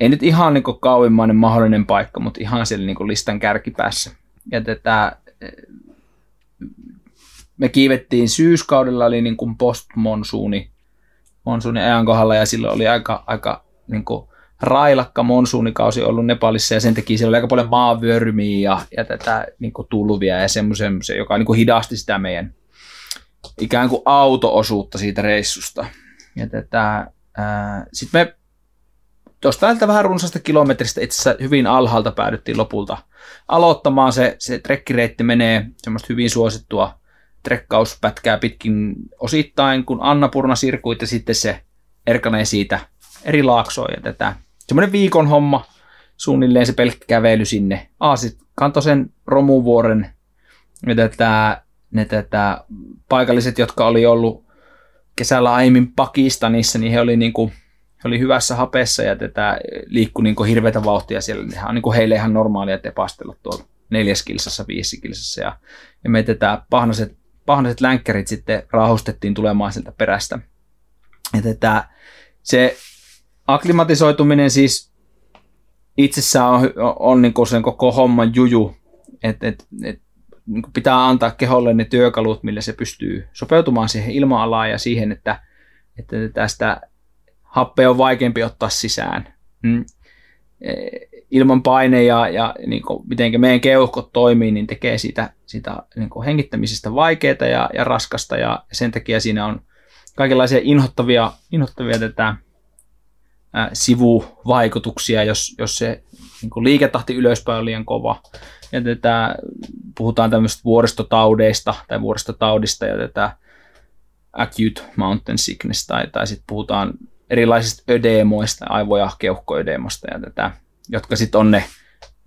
ei nyt ihan niin kuin kauimmainen mahdollinen paikka, mutta ihan siellä niin kuin listan kärkipäässä. Ja tätä, me kiivettiin syyskaudella, oli niin kuin post-monsuuni monsuuni ajankohdalla ja silloin oli aika, aika niin kuin railakka monsuunikausi ollut Nepalissa ja sen takia siellä oli aika paljon maavyörymiä ja, ja tätä niin kuin tulvia ja semmoisen, joka niin kuin hidasti sitä meidän ikään kuin auto-osuutta siitä reissusta. Ja tätä, ää, sit me tuosta tältä vähän runsaista kilometristä itse asiassa hyvin alhaalta päädyttiin lopulta aloittamaan. Se, se trekkireitti menee semmoista hyvin suosittua trekkauspätkää pitkin osittain, kun Annapurna-sirkuit ja sitten se erkanee siitä eri laaksoa ja tätä. Semmoinen viikon homma. suunnilleen se pelkkä kävely sinne. Aasit kantoi sen romuvuoren, ja tätä, ne tätä paikalliset, jotka oli ollut kesällä aiemmin Pakistanissa, niin he oli, niinku, he oli hyvässä hapessa ja tätä liikkui niinku hirveätä vauhtia siellä. Nehän on niinku heille ihan normaalia tepastella tuolla neljäs kilsassa, viisi kilsassa. Ja, ja me tätä pahnaset, pahnaset länkkärit sitten raahustettiin tulemaan sieltä perästä. Ja tätä, se akklimatisoituminen siis itsessään on, on niinku sen koko homman juju, että et, et, pitää antaa keholle ne työkalut, millä se pystyy sopeutumaan siihen ilma-alaan ja siihen, että, että tästä happea on vaikeampi ottaa sisään. Mm. Ilman paine ja, ja niin kuin, miten meidän keuhkot toimii, niin tekee siitä, siitä niin kuin hengittämisestä vaikeaa ja, ja raskasta, ja sen takia siinä on kaikenlaisia inhottavia, inhottavia tätä, ää, sivuvaikutuksia, jos, jos se niin kuin liiketahti ylöspäin on liian kova. Ja tätä, puhutaan tämmöistä vuoristotaudeista tai vuoristotaudista ja tätä acute mountain sickness, tai, tai sitten puhutaan erilaisista ödeemoista, aivo- ja keuhkoödeemosta, ja tätä, jotka sitten on ne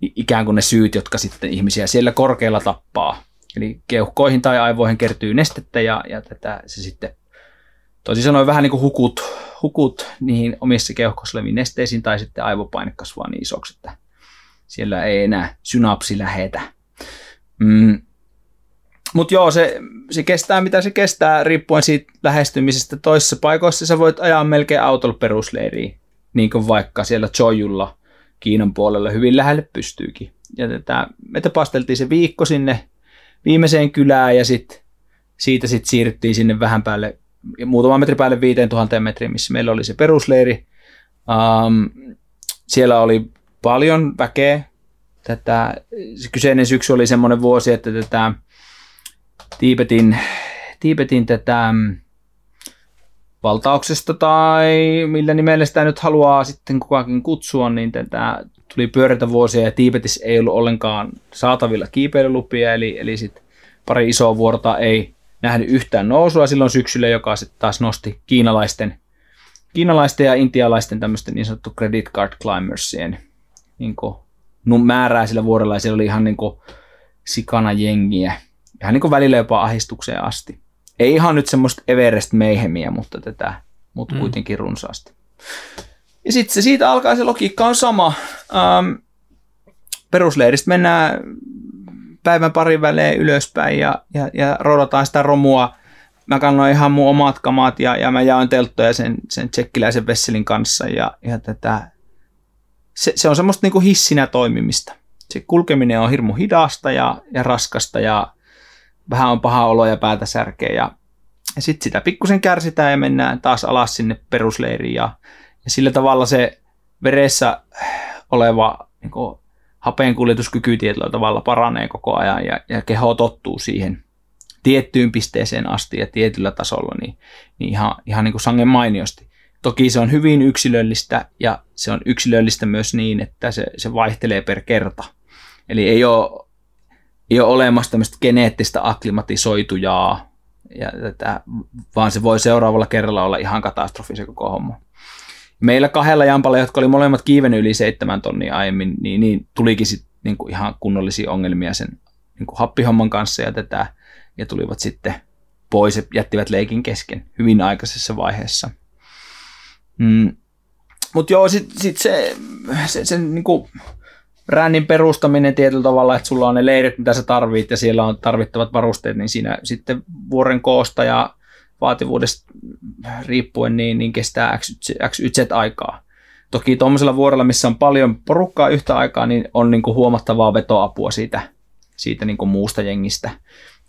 ikään kuin ne syyt, jotka sitten ihmisiä siellä korkealla tappaa. Eli keuhkoihin tai aivoihin kertyy nestettä, ja, ja tätä se sitten, toisin sanoen vähän niin kuin hukut, hukut niihin omissa keuhkoissa oleviin nesteisiin, tai sitten aivopaine kasvaa niin isoksi, että siellä ei enää synapsi lähetä. Mm. Mutta joo, se, se kestää mitä se kestää, riippuen siitä lähestymisestä. Toisissa paikoissa sä voit ajaa melkein autolla perusleiriin, niin kuin vaikka siellä Cho Oyulla Kiinan puolella hyvin lähelle pystyykin. Ja tätä, me tapasteltiin se viikko sinne viimeiseen kylään, ja sit, siitä sitten siirryttiin sinne vähän päälle, muutaman metrin päälle viiteentuhanteen metriin, missä meillä oli se perusleiri. Um, siellä oli paljon väkeä. Tätä, se kyseinen syksy oli semmoinen vuosi, että tätä Tiibetin, Tiibetin tätä valtauksesta tai millä nimellä sitä nyt haluaa sitten kukaankin kutsua, niin tätä tuli pyöreitä vuosia, ja Tiibetissä ei ollut ollenkaan saatavilla kiipeilylupia, eli, eli sit pari isoa vuorta ei nähnyt yhtään nousua silloin syksyllä, joka sitten taas nosti kiinalaisten, kiinalaisten ja intialaisten tämmöisten niin sanottu credit card climbersien niin kuin määrää sillä vuorella, ja siellä oli ihan niin kuin sikana jengiä. Ihan niin kuin välillä jopa ahdistukseen asti. Ei ihan nyt semmoista Everest-meihemiä, mutta tätä, mutta mm. kuitenkin runsaasti. Ja sitten se siitä alkaa, se logiikka on sama. Ähm, perusleiristä mennään päivän parin välein ylöspäin ja, ja, ja rodataan sitä romua. Mä kannoin ihan mun omat kamat ja, ja mä jaoin telttoja sen, sen tsekkiläisen vesselin kanssa ja, ja tätä. Se, se on semmoista niin kuin hissinä toimimista. Se kulkeminen on hirmu hidasta ja, ja raskasta ja vähän on paha olo ja päätä särkeä. Ja, ja sitten sitä pikkusen kärsitään ja mennään taas alas sinne perusleiriin. Ja, ja sillä tavalla se veressä oleva niin kuin hapeenkuljetuskyky tietyllä tavalla paranee koko ajan ja, ja keho tottuu siihen tiettyyn pisteeseen asti ja tietyllä tasolla niin, niin ihan, ihan niin kuin sangen mainiosti. Toki se on hyvin yksilöllistä, ja se on yksilöllistä myös niin, että se, se vaihtelee per kerta. Eli ei ole, ei ole olemassa tämmöistä geneettistä akklimatisoitujaa, ja tätä, vaan se voi seuraavalla kerralla olla ihan katastrofi se koko homma. Meillä kahdella jampalla, jotka oli molemmat kiivennyt yli seitsemän tonnia aiemmin, niin, niin tulikin sitten niinku ihan kunnollisia ongelmia sen niinku happihomman kanssa ja tätä, ja tulivat sitten pois ja jättivät leikin kesken hyvin aikaisessa vaiheessa. Mm. Mutta joo, sitten sit se, se, se niinku rännin perustaminen tietyllä tavalla, että sulla on ne leirit, mitä sä tarvit, ja siellä on tarvittavat varusteet, niin siinä sitten vuoren koosta ja vaativuudesta riippuen niin, niin kestää äks yksi zet aikaa. Toki tuommoisella vuorella, missä on paljon porukkaa yhtä aikaa, niin on niinku huomattavaa vetoapua siitä, siitä niinku muusta jengistä.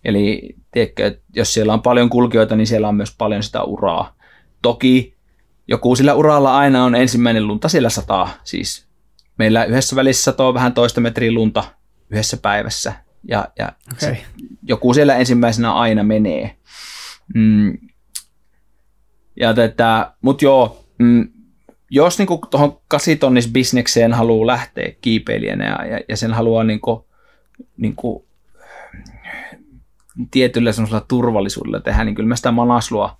Eli tiedätkö, jos siellä on paljon kulkijoita, niin siellä on myös paljon sitä uraa. Toki joku sillä uralla aina on ensimmäinen lunta, siellä sataa siis. Meillä yhdessä välissä satoo vähän toista metriä lunta yhdessä päivässä ja, ja okay. Joku siellä ensimmäisenä aina menee. Mm. Mutta joo, mm, jos niinku tuohon kasitonnis bisnekseen haluaa lähteä kiipeilijänä ja, ja sen haluaa niinku, niinku, tietyllä semmoisella turvallisuudella tehdä, niin kyllä mä sitä Manaslua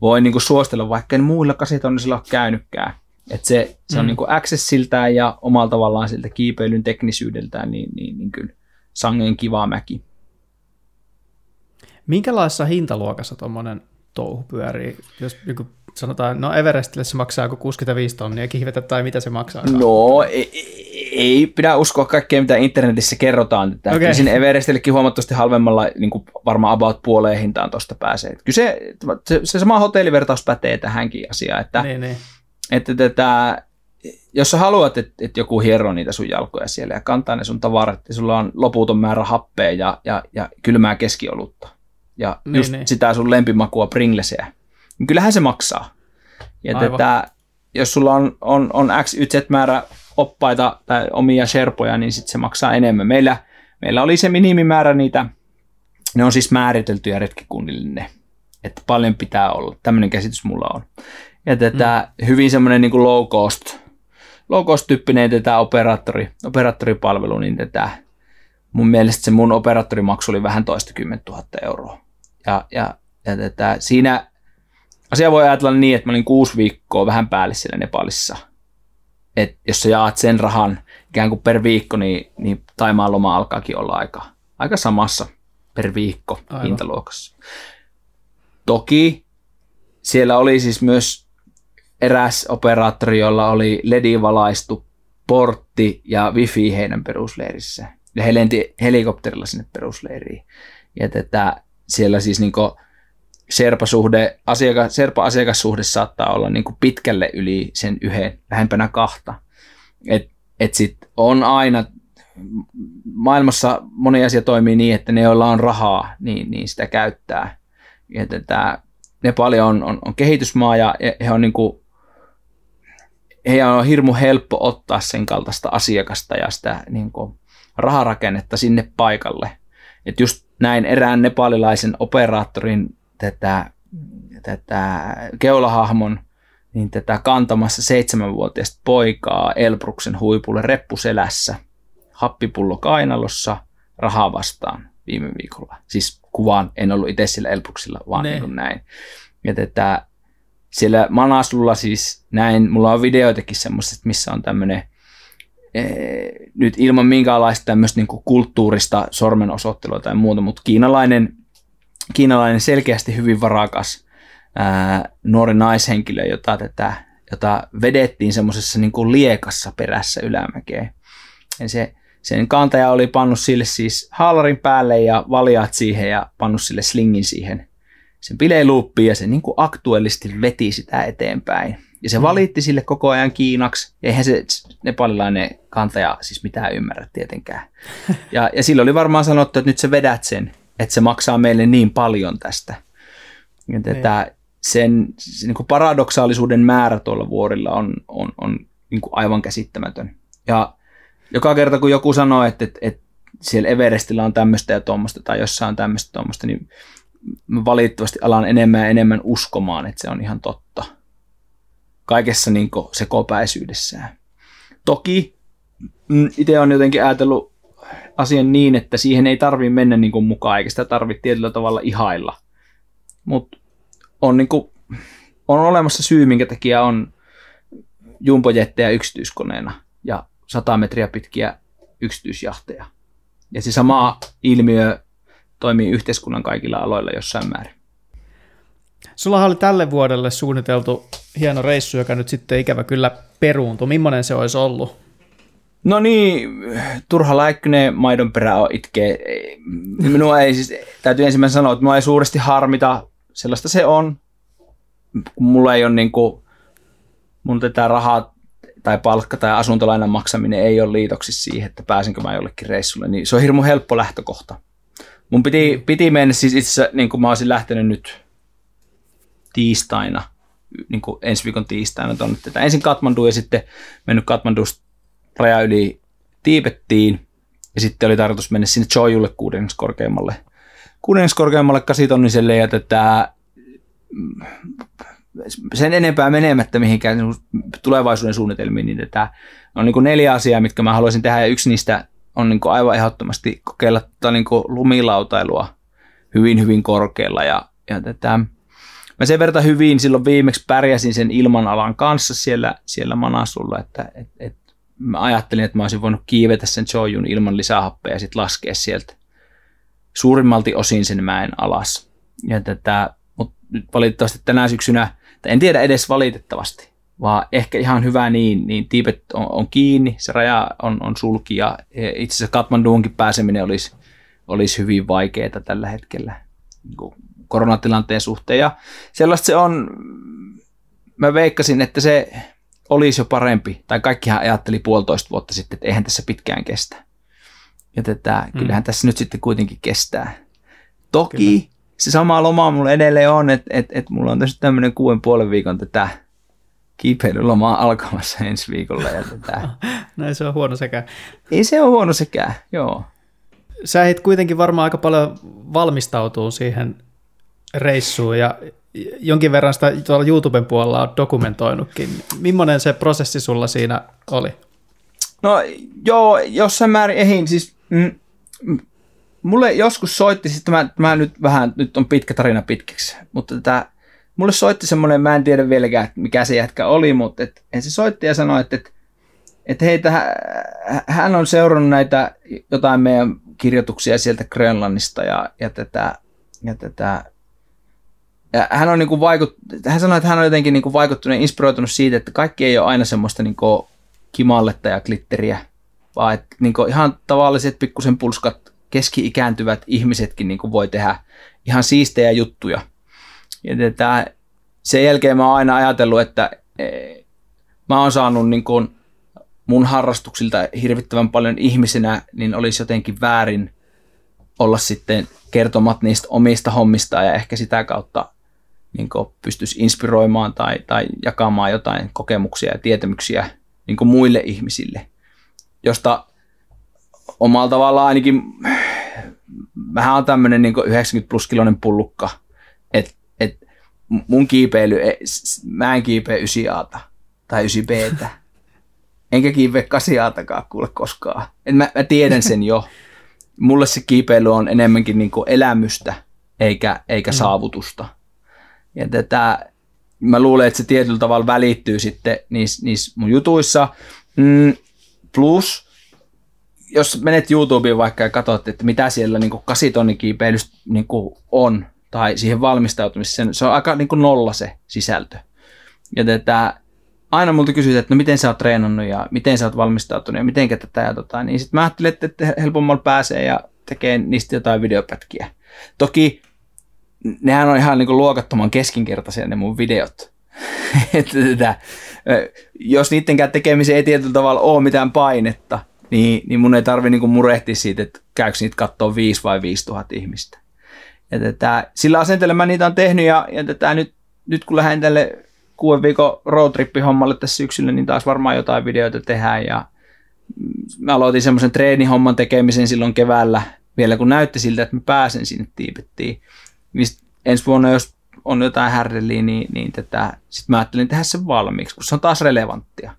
voi niinku suostella, vaikka en muilla kasitonnisilla ole käynytkään. Että se, se on mm. niin kuin accessiltään ja omalla tavallaan siltä kiipeilyn teknisyydeltään niin, niin, niin kyllä sangen kiva mäki. Minkälaisessa hintaluokassa tuommoinen touhu pyörii? Jos niin kuin sanotaan, no Everestille se maksaa joku kuusikymmentäviisi tonnia kihvetä tai mitä se maksaa? No ei, ei pidä uskoa kaikkea, mitä internetissä kerrotaan. Että okay. Sinne Everestillekin huomattavasti halvemmalla niin kuin varmaan about puoleen hintaan tuosta pääsee. Kyllä se, se sama hotellivertaus pätee tähänkin asiaan, että niin, niin. Että tätä, jos sä haluat, että, että joku hieroo niitä sun jalkoja siellä ja kantaa ne sun tavarat, ja sulla on loputon määrä happea ja, ja, ja kylmää keskiolutta ja niin, just niin. Sitä sun lempimakua Pringleseä, niin kyllähän se maksaa. Ja tätä, jos sulla on, on, on X, Y, Z määrä oppaita tai omia sherpoja, niin sit se maksaa enemmän. Meillä, meillä oli se minimimäärä niitä, ne on siis määriteltyjä retkikunnille ne, että paljon pitää olla. Tämmöinen käsitys mulla on. Ja tätä mm. hyvin semmoinen niin kuin low cost, low cost -tyyppinen tätä operaattori, operaattoripalvelu, niin tätä mun mielestä se mun operaattorimaksu oli vähän toista kymmentä tuhatta euroa. Ja, ja, ja tätä, siinä asia voi ajatella niin, että mä olin kuusi viikkoa vähän päälle siellä Nepalissa. Et jos sä jaat sen rahan ikään kuin per viikko, niin, niin Taimaan loma alkaakin olla aika, aika samassa per viikko Aivan. hintaluokassa. Toki siellä oli siis myös eräs operaattori, jolla oli L E D-valaistu portti ja wifi heidän perusleirissä. Ja he lenti helikopterilla sinne perusleiriin. Ja tätä, siellä siis niin kuin serpa-suhde, asiakas, serpa-asiakassuhde saattaa olla niin kuin pitkälle yli sen yhden, lähempänä kahta. Et, et sit on aina, maailmassa moni asia toimii niin, että ne, joilla on rahaa, niin, niin sitä käyttää. Ja tätä, Nepal on, on, on kehitysmaa ja he on, niin kuin, he on hirmu helppo ottaa sen kaltaista asiakasta ja sitä niin kuin raharakennetta sinne paikalle. Et just näin erään nepalilaisen operaattorin tätä, tätä keulahahmon niin tätä kantamassa seitsemänvuotiaista poikaa Elbruksen huipulle reppuselässä, happipullo kainalossa, rahaa vastaan viime viikolla. Siis kuvaan, en ollut itse sillä Elbruksilla, vaan niin kuin näin. Ja tätä, siellä Manaslulla siis näin, mulla on videoitakin semmoiset, missä on tämmöinen e, nyt ilman minkäänlaista tämmöistä niin kuin kulttuurista sormenosoittelua tai muuta, mutta kiinalainen, kiinalainen selkeästi hyvin varakas ää, nuori naishenkilö, jota, tätä, jota vedettiin semmoisessa niin kuin liekassa perässä ylämäkeen. Ja se Sen kantaja oli pannut sille siis haalarin päälle ja valjaat siihen ja pannut sille slingin siihen sen bileiluuppiin ja se niin kuin aktuellisesti veti sitä eteenpäin. Ja se mm. valitti sille koko ajan kiinaksi. Eihän se nepalilainen kantaja siis mitään ymmärrä tietenkään. Ja, ja sillä oli varmaan sanottu, että nyt sä vedät sen, että se maksaa meille niin paljon tästä. Ja tätä, mm. sen se niin kuin paradoksaalisuuden määrä tuolla vuorilla on, on, on niin kuin aivan käsittämätön. Ja joka kerta, kun joku sanoo, että, että, että siellä Everestillä on tämmöistä ja tuommoista tai jossain on tämmöistä ja tuommoista, niin valitettavasti alan enemmän ja enemmän uskomaan, että se on ihan totta. Kaikessa niin kuin sekopäisyydessään. Toki itse olen jotenkin ajatellut asian niin, että siihen ei tarvitse mennä niin kuin mukaan, eikä sitä tarvitse tietyllä tavalla ihailla. Mutta on, niin kuin, on olemassa syy, minkä takia on jumbojettejä yksityiskoneena ja sata metriä pitkiä yksityisjahteja. Ja se sama ilmiö toimii yhteiskunnan kaikilla aloilla jossain määrin. Sulla oli tälle vuodelle suunniteltu hieno reissu, joka nyt sitten ikävä kyllä peruuntui. Millainen se olisi ollut? No niin, turha läikkyneen maidon perä on itkee. Minua ei siis, täytyy ensimmäisenä sanoa, että minua ei suuresti harmita. Sellaista se on. Mulla ei ole niin kuin, mun tätä rahaa tai palkka tai asuntolainan maksaminen ei ole liitoksi siihen, että pääsenkö mä jollekin reissulle, niin se on hirmu helppo lähtökohta. Mun piti, piti mennä siis itse asiassa, niin kuin mä olisin lähtenyt nyt tiistaina, niin kuin ensi viikon tiistaina tuonne tätä. Ensin Katmanduun ja sitten mennyt Katmandusta raja yli Tiibettiin ja sitten oli tarkoitus mennä sinne Cho Oyulle kuudenneksi korkeimmalle, kuudenneksi korkeimmalle kasitonniselle ja tätä sen enempää menemättä mihinkään tulevaisuuden suunnitelmiin, niin tätä on niin kuin neljä asiaa, mitkä mä haluaisin tehdä, ja yksi niistä on niin kuin aivan ehdottomasti kokeilla tota niin kuin lumilautailua hyvin, hyvin korkealla. Ja, ja tätä. mä sen verran hyvin silloin viimeksi pärjäsin sen ilmanalan kanssa siellä, siellä Manaslulla, että et, et mä ajattelin, että mä olisin voinut kiivetä sen Cho Oyun ilman lisähappea ja sitten laskea sieltä suurimmalti osin sen mäen alas. Ja tätä, mut nyt valitettavasti tänä syksynä, en tiedä edes valitettavasti, vaan ehkä ihan hyvä niin, niin Tiibet on, on kiinni, se raja on, on sulki ja itse asiassa Katmanduunkin pääseminen olisi, olisi hyvin vaikeaa tällä hetkellä koronatilanteen suhteen. Ja sellaista se on, mä veikkasin, että se olisi jo parempi, tai kaikkihan ajatteli puolitoista vuotta sitten, että eihän tässä pitkään kestä. Ja tätä, mm. kyllähän tässä nyt sitten kuitenkin kestää. Toki Kyllä. se sama loma mulla edelleen on, että et, et mulla on tässä tämmöinen kuuden puolen viikon tätä kiipeilylomaa alkamassa ensi viikolla. Ja tätä. No se on huono sekään. Ei se on huono sekään, joo. Sä ehdit kuitenkin varmaan aika paljon valmistautuu siihen reissuun ja jonkin verran sitä tuolla YouTuben puolella on dokumentoinutkin. Millainen se prosessi sulla siinä oli? No joo, jossain määrin ehdin. Siis, mm, mulle joskus soitti, sit mä, mä nyt vähän, nyt on pitkä tarina pitkäksi, mutta tätä, mulle soitti semmoinen, mä en tiedä vieläkään mikä se jätkä oli, mutta et, et se soitti ja sanoi, että et, et hei, hän on seurannut näitä jotain meidän kirjoituksia sieltä Grönlannista ja, ja tätä, ja tätä ja hän on niinku vaikut, hän sanoi, että hän on jotenkin niinku vaikuttunut ja inspiroitunut siitä, että kaikki ei ole aina semmoista niinku kimalletta ja glitteriä, vaan että niinku ihan tavalliset pikkusen pulskat keski-ikääntyvät ihmisetkin niinku voi tehdä ihan siistejä juttuja. Ja tätä, sen jälkeen mä oon aina ajatellut, että e, mä oon saanut niinku mun harrastuksilta hirvittävän paljon ihmisenä, niin olisi jotenkin väärin olla sitten kertomat niistä omista hommistaan ja ehkä sitä kautta niin pystyisi inspiroimaan tai, tai jakamaan jotain kokemuksia ja tietämyksiä niin muille ihmisille, josta omalla tavallaan ainakin vähän on tämmöinen niin yhdeksänkymmentä plus kiloinen pullukka, että et mun kiipeily, mä en kiipeä yhdeksän A:ta tai yhdeksän B:tä, enkä kiipeä kahdeksan A:takaan kuule koskaan, et mä, mä tiedän sen jo. Mulle se kiipeily on enemmänkin niin kuin elämystä eikä, eikä mm. saavutusta. Ja tätä, mä luulen, että se tietyllä tavalla välittyy sitten niissä niis mun jutuissa. Mm, plus, jos menet YouTubeen vaikka ja katsot, että mitä siellä niin kuin kasitonnin kiipeilystä niin kuin on tai siihen valmistautumiseen, se on aika niin kuin nolla se sisältö. Ja tätä, aina multa kysytään, että no miten sä oot treenannut ja miten sä oot valmistautunut ja mitenkä tätä ja tota, niin sit mä ajattelin, että helpommalla pääsee ja tekee niistä jotain videopätkiä. Toki nehän on ihan niinku luokattoman keskinkertaisia ne mun videot. Tätä, jos niittenkään tekemisen ei tietyllä tavalla ole mitään painetta, niin, niin mun ei tarvi niinku murehtia siitä, että käykö niitä katsoa viisi vai viisituhatta ihmistä. Ja tätä, sillä asenteella mä niitä on tehnyt ja, ja tätä, nyt, nyt kun lähden tälle kuuden viikon roadtrip-hommalle tässä syksyllä, niin taas varmaan jotain videoita tehdään. Ja mä aloitin semmoisen treenihomman tekemisen silloin keväällä, vielä kun näytti siltä, että mä pääsen sinne Tiibettiin. Niin ensi vuonna, jos on jotain härdeliä, niin, niin tätä, sit mä ajattelin tehdä sen valmiiksi, kun se on taas relevanttia.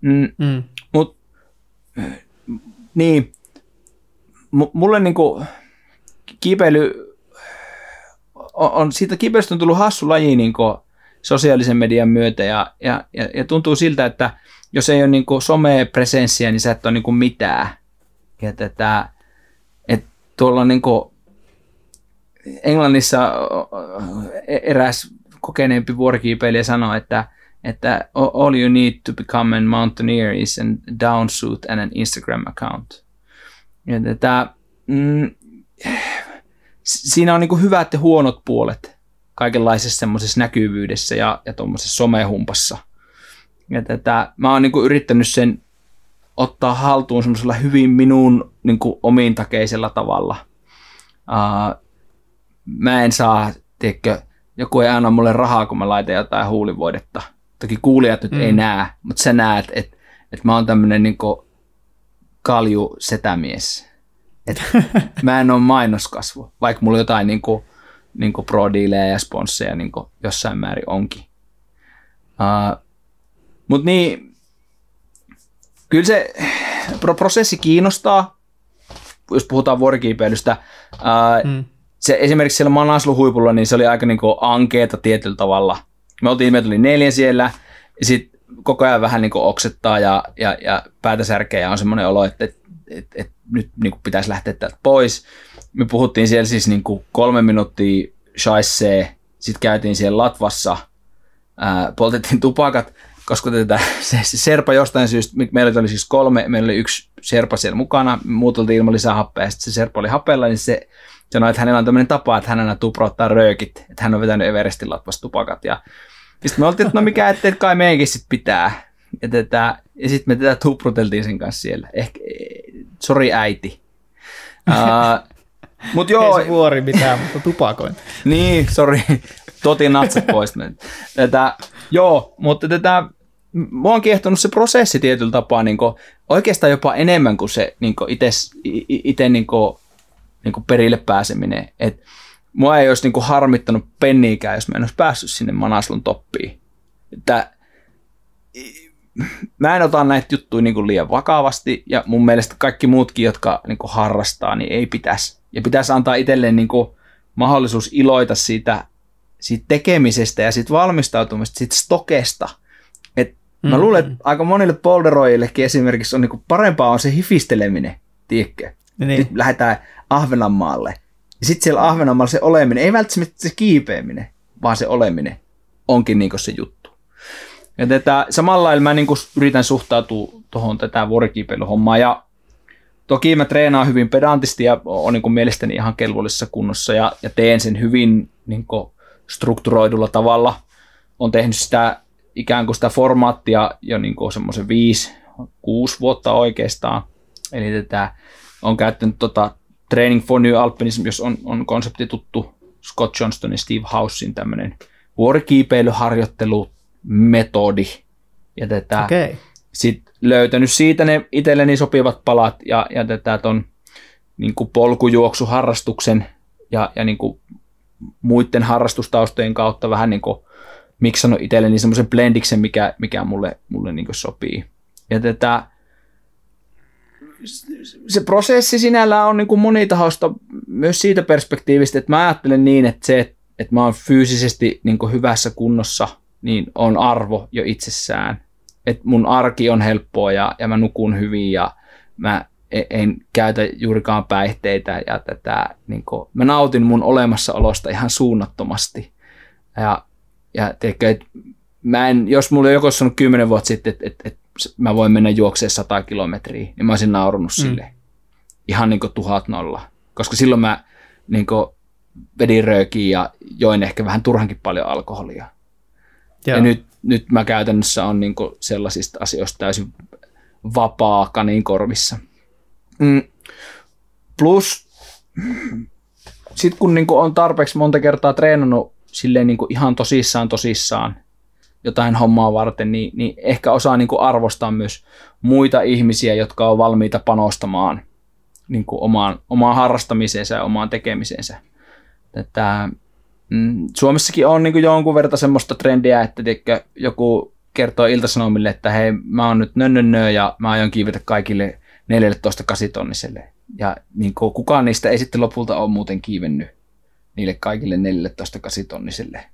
Mm, mm. Mut, niin, m- mulle niinku kiipeily, on, on, siitä kiipeilystä on tullut hassu laji niinku, sosiaalisen median myötä ja, ja, ja tuntuu siltä, että jos ei ole niin kuin somepresenssiä, niin sä et ole niin kuin mitään. Ja tätä, et tuolla niin kuin Englannissa eräs kokeneempi vuorikiipeilijä sanoi, että, että all you need to become a mountaineer is a down suit and an Instagram account. Ja tätä, mm, siinä on niin kuin hyvät ja huonot puolet kaikenlaisessa semmoisessa näkyvyydessä ja, ja tuommoisessa somehumpassa. Ja tätä, mä oon niinku yrittänyt sen ottaa haltuun semmoisella hyvin minun niinku omiin takeisella tavalla. Uh, mä en saa, tiedätkö, joku ei anna mulle rahaa, kun mä laitan jotain huulivoidetta. Toki kuulijat nyt mm. ei näe, mutta sä näet, että et mä oon tämmönen niinku kalju setämies. Et mä en oo mainoskasvu, vaikka mulla jotain niinku niin kuin pro-dealeja ja sponsseja niin kuin jossain määrin onkin. Uh, Mutta niin, kyllä se pro- prosessi kiinnostaa, jos puhutaan vuorikiipeilystä. Uh, mm. se, esimerkiksi siellä Manaslu-huipulla niin se oli aika niin kuin ankeeta tietyllä tavalla. Me oltiin, meitä oli neljä siellä ja sitten koko ajan vähän niin kuin oksettaa ja, ja, ja päätä särkeä ja on semmoinen olo, että et, et, et nyt niin kuin pitäisi lähteä täältä pois. Me puhuttiin siellä siis niin kuin kolme minuuttia shaissee, sitten käytiin siellä latvassa, ää, poltettiin tupakat, koska tätä, se, se serpa jostain syystä, meillä oli siis kolme, meillä oli yksi serpa siellä mukana, muut oltiin ilman lisää happea ja sitten se serpa oli hapella, niin se sanoi, että hänellä on tämmöinen tapa, että hän aina tuprottaa röökit, että hän on vetänyt Everestin latvassa tupakat ja sitten me oltiin, että no mikä ettei, kai meikin sitten pitää. Ja, tätä, ja sitten me tätä tupruteltiin sen kanssa siellä. Ehkä, sori äiti. Uh, mut joo. Ei se vuori mitään, mutta tupakoin. Niin, sori. Totin natsat pois. Tätä, joo, mutta tätä, mua on kiehtonut se prosessi tietyllä tapaa niin kuin, oikeastaan jopa enemmän kuin se niin kuin itse, itse niin kuin, niin kuin perille pääseminen. Et, mua ei olisi niin kuin harmittanut penniikään, jos mä en olisi päässyt sinne Manaslun toppiin. Että, mä en ota näitä juttuja niin kuin liian vakavasti, ja mun mielestä kaikki muutkin, jotka niin kuin harrastaa, niin ei pitäisi. Ja pitäisi antaa itselleen niin kuin mahdollisuus iloita siitä, siitä tekemisestä ja siitä valmistautumisesta, siitä stokesta. Et mä mm-hmm. luulen, että aika monille polderoijillekin esimerkiksi on niin kuin parempaa on se hifisteleminen, tiedätkö? Niin. Nyt lähdetään Ahvenanmaalle. Ja sitten siellä Ahvenanmaalla se oleminen, ei välttämättä se kiipeäminen, vaan se oleminen onkin niinku se juttu. Ja tätä, samalla lailla mä niinku yritän suhtautua tuohon tätä vuorikiipeilyhommaa. Ja toki mä treenaan hyvin pedantisti ja on niinku mielestäni ihan kelvollisessa kunnossa ja, ja teen sen hyvin niinku strukturoidulla tavalla. Olen tehnyt sitä ikään kuin sitä formaattia jo niinku semmoisen viisi, kuusi vuotta oikeastaan. Eli tätä on käyttänyt tota... Training for New Alpinism, jos on, on konsepti tuttu, Scott Johnstonin, Steve Housein tämmöinen vuorikiipeilyharjoittelumetodi. Ja tätä okay. sit löytänyt siitä ne itselleni sopivat palat ja, ja tätä ton niin kuin polkujuoksuharrastuksen ja, ja niin kuin muiden harrastustaustojen kautta vähän niin kuin miksannut itselleni semmoisen blendiksen, mikä, mikä mulle, mulle niin kuin sopii. Ja tätä se prosessi sinällään on niin kuin monitahoista myös siitä perspektiivistä, että mä ajattelen niin, että se, että mä oon fyysisesti niin kuin hyvässä kunnossa, niin on arvo jo itsessään. Että mun arki on helppoa ja, ja mä nukun hyvin ja mä en käytä juurikaan päihteitä ja tätä, niin kuin, mä nautin mun olemassaolosta ihan suunnattomasti. Ja, ja tiedätkö, että mä en, jos mulla joku on sanonut kymmenen vuotta sitten, että, että mä voin mennä juokseen sata kilometriä, niin mä olisin naurunut sille. Mm. Ihan niin kuin tuhat nolla. Koska silloin mä niin kuin vedin röökiin ja join ehkä vähän turhankin paljon alkoholia. Joo. Ja nyt, nyt mä käytännössä on niin kuin sellaisista asioista täysin vapaa kanin korvissa. Mm. Plus, sit kun niin kuin on tarpeeksi monta kertaa treenannut silleen niin kuin ihan tosissaan tosissaan, jotain hommaa varten, niin, niin ehkä osaa niin kuin arvostaa myös muita ihmisiä, jotka on valmiita panostamaan niin kuin omaan, omaan harrastamiseensa ja omaan tekemiseensä. Tätä, mm, Suomessakin on niin kuin jonkun verran semmoista trendiä, että tiedätkö, joku kertoo Ilta-Sanomille, että hei, mä oon nyt nönnönnö ja mä aion kiivetä kaikille neljätoista kasitonniselle. Ja niin kuin kukaan niistä ei sitten lopulta ole muuten kiivennyt niille kaikille neljätoista kasitonniselle.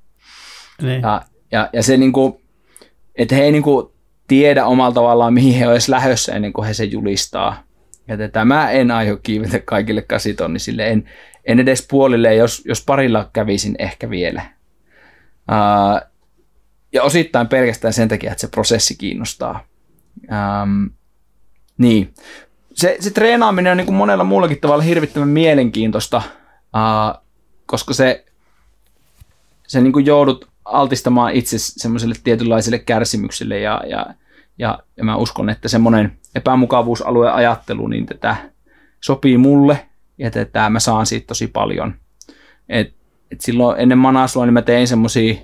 Niin. Ja Ja, ja se niinku, että he ei niinku tiedä omalla tavallaan, mihin he olisi lähdössä ennen kuin he sen julistaa. Ja tätä mä en aio kiivetä kaikille kasitonnisille, en, en edes puolille, jos, jos parilla kävisin ehkä vielä. Ää, ja osittain pelkästään sen takia, että se prosessi kiinnostaa. Ää, niin. Se, se treenaaminen on niinku monella muullakin tavalla hirvittävän mielenkiintoista, ää, koska se, se niinku joudut altistamaan itse semmoiselle tietynlaiselle kärsimykselle ja, ja, ja, ja mä uskon, että semmoinen epämukavuusalueen ajattelu, niin tätä sopii mulle ja tätä mä saan siitä tosi paljon. Et, et silloin ennen Manaslua niin mä tein semmoisia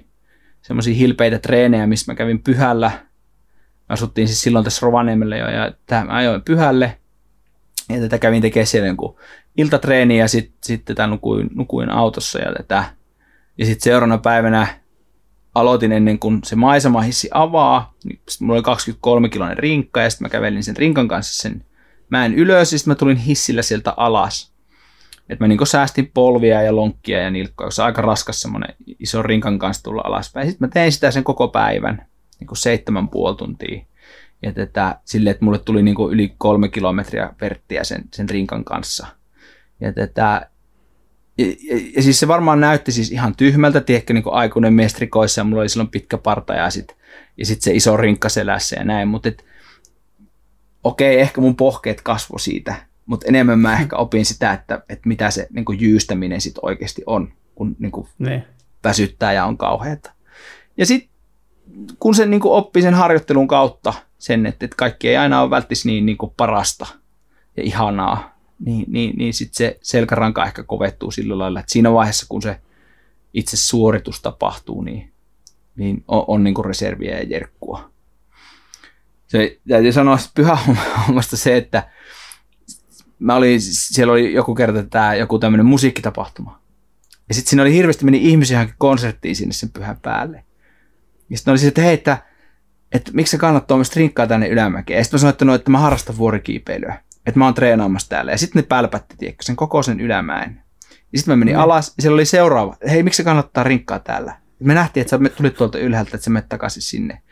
semmoisia hilpeitä treenejä, missä mä kävin pyhällä. Mä asuttiin siis silloin tässä Rovaniemellä jo ja tähän mä ajoin pyhälle ja tätä kävin tekemään siellä jonkun iltatreeniä ja sitten sit tätä nukuin, nukuin autossa ja tätä. Ja sitten seuraavana päivänä aloitin ennen kuin se maisemahissi avaa, niin mulla oli kaksikymmentäkolme kiloinen rinkka ja sitten mä kävelin sen rinkan kanssa sen mäen ylös ja sitten mä tulin hissillä sieltä alas. Että mä niin kuin säästin polvia ja lonkkia ja nilkkoa, koska se on aika raskas semmoinen iso rinkan kanssa tulla alaspäin. Sitten mä tein sitä sen koko päivän, niin kuin seitsemän puoli tuntia. Ja tätä, sille, että mulle tuli niin kuin yli kolme kilometriä verttiä sen, sen rinkan kanssa. Ja, tätä, ja, ja, ja siis se varmaan näytti siis ihan tyhmältä, tiedätkö, niin kuin aikuinen mestrikoissa ja mulla oli silloin pitkä parta ja sitten sit se iso rinkka selässä ja näin. Mutta okei, ehkä mun pohkeet kasvoi siitä. Mutta enemmän mä ehkä opin sitä, että, että mitä se niin kuin jyystäminen sit oikeasti on, kun niin kuin väsyttää ja on kauheata. Ja sitten kun se niin kuin oppii sen harjoittelun kautta sen, että, että kaikki ei aina ole välttis niin, niin kuin parasta ja ihanaa, niin, niin, niin sitten se selkäranka ehkä kovettuu sillä lailla, että siinä vaiheessa, kun se itse suoritus tapahtuu, niin, niin on, on niin kuin reserviä ja jerkkua. Se, täytyy sanoa pyhähommasta se, että Mä olin, siellä oli joku kerta tää, joku tämmöinen musiikkitapahtuma. Ja sitten siinä oli hirveästi meni ihmisiä johonkin konserttiin sinne sen pyhän päälle. Ja sitten oli siis, että hei, että, että miksi se kannattaa myös trinkkaa tänne ylämäkeen. Ja sitten mä sanoin, että, no, että mä harrastan vuorikiipeilyä. Että mä oon treenaamassa täällä. Ja sitten ne pälpätti, tiedätkö, sen koko sen ylämäen. Ja sitten mä menin mm. alas ja siellä oli seuraava. Hei, miksi se kannattaa rinkkaa täällä. Ja me nähtiin, että sä tulit tuolta ylhäältä, että sä menet takaisin sinne.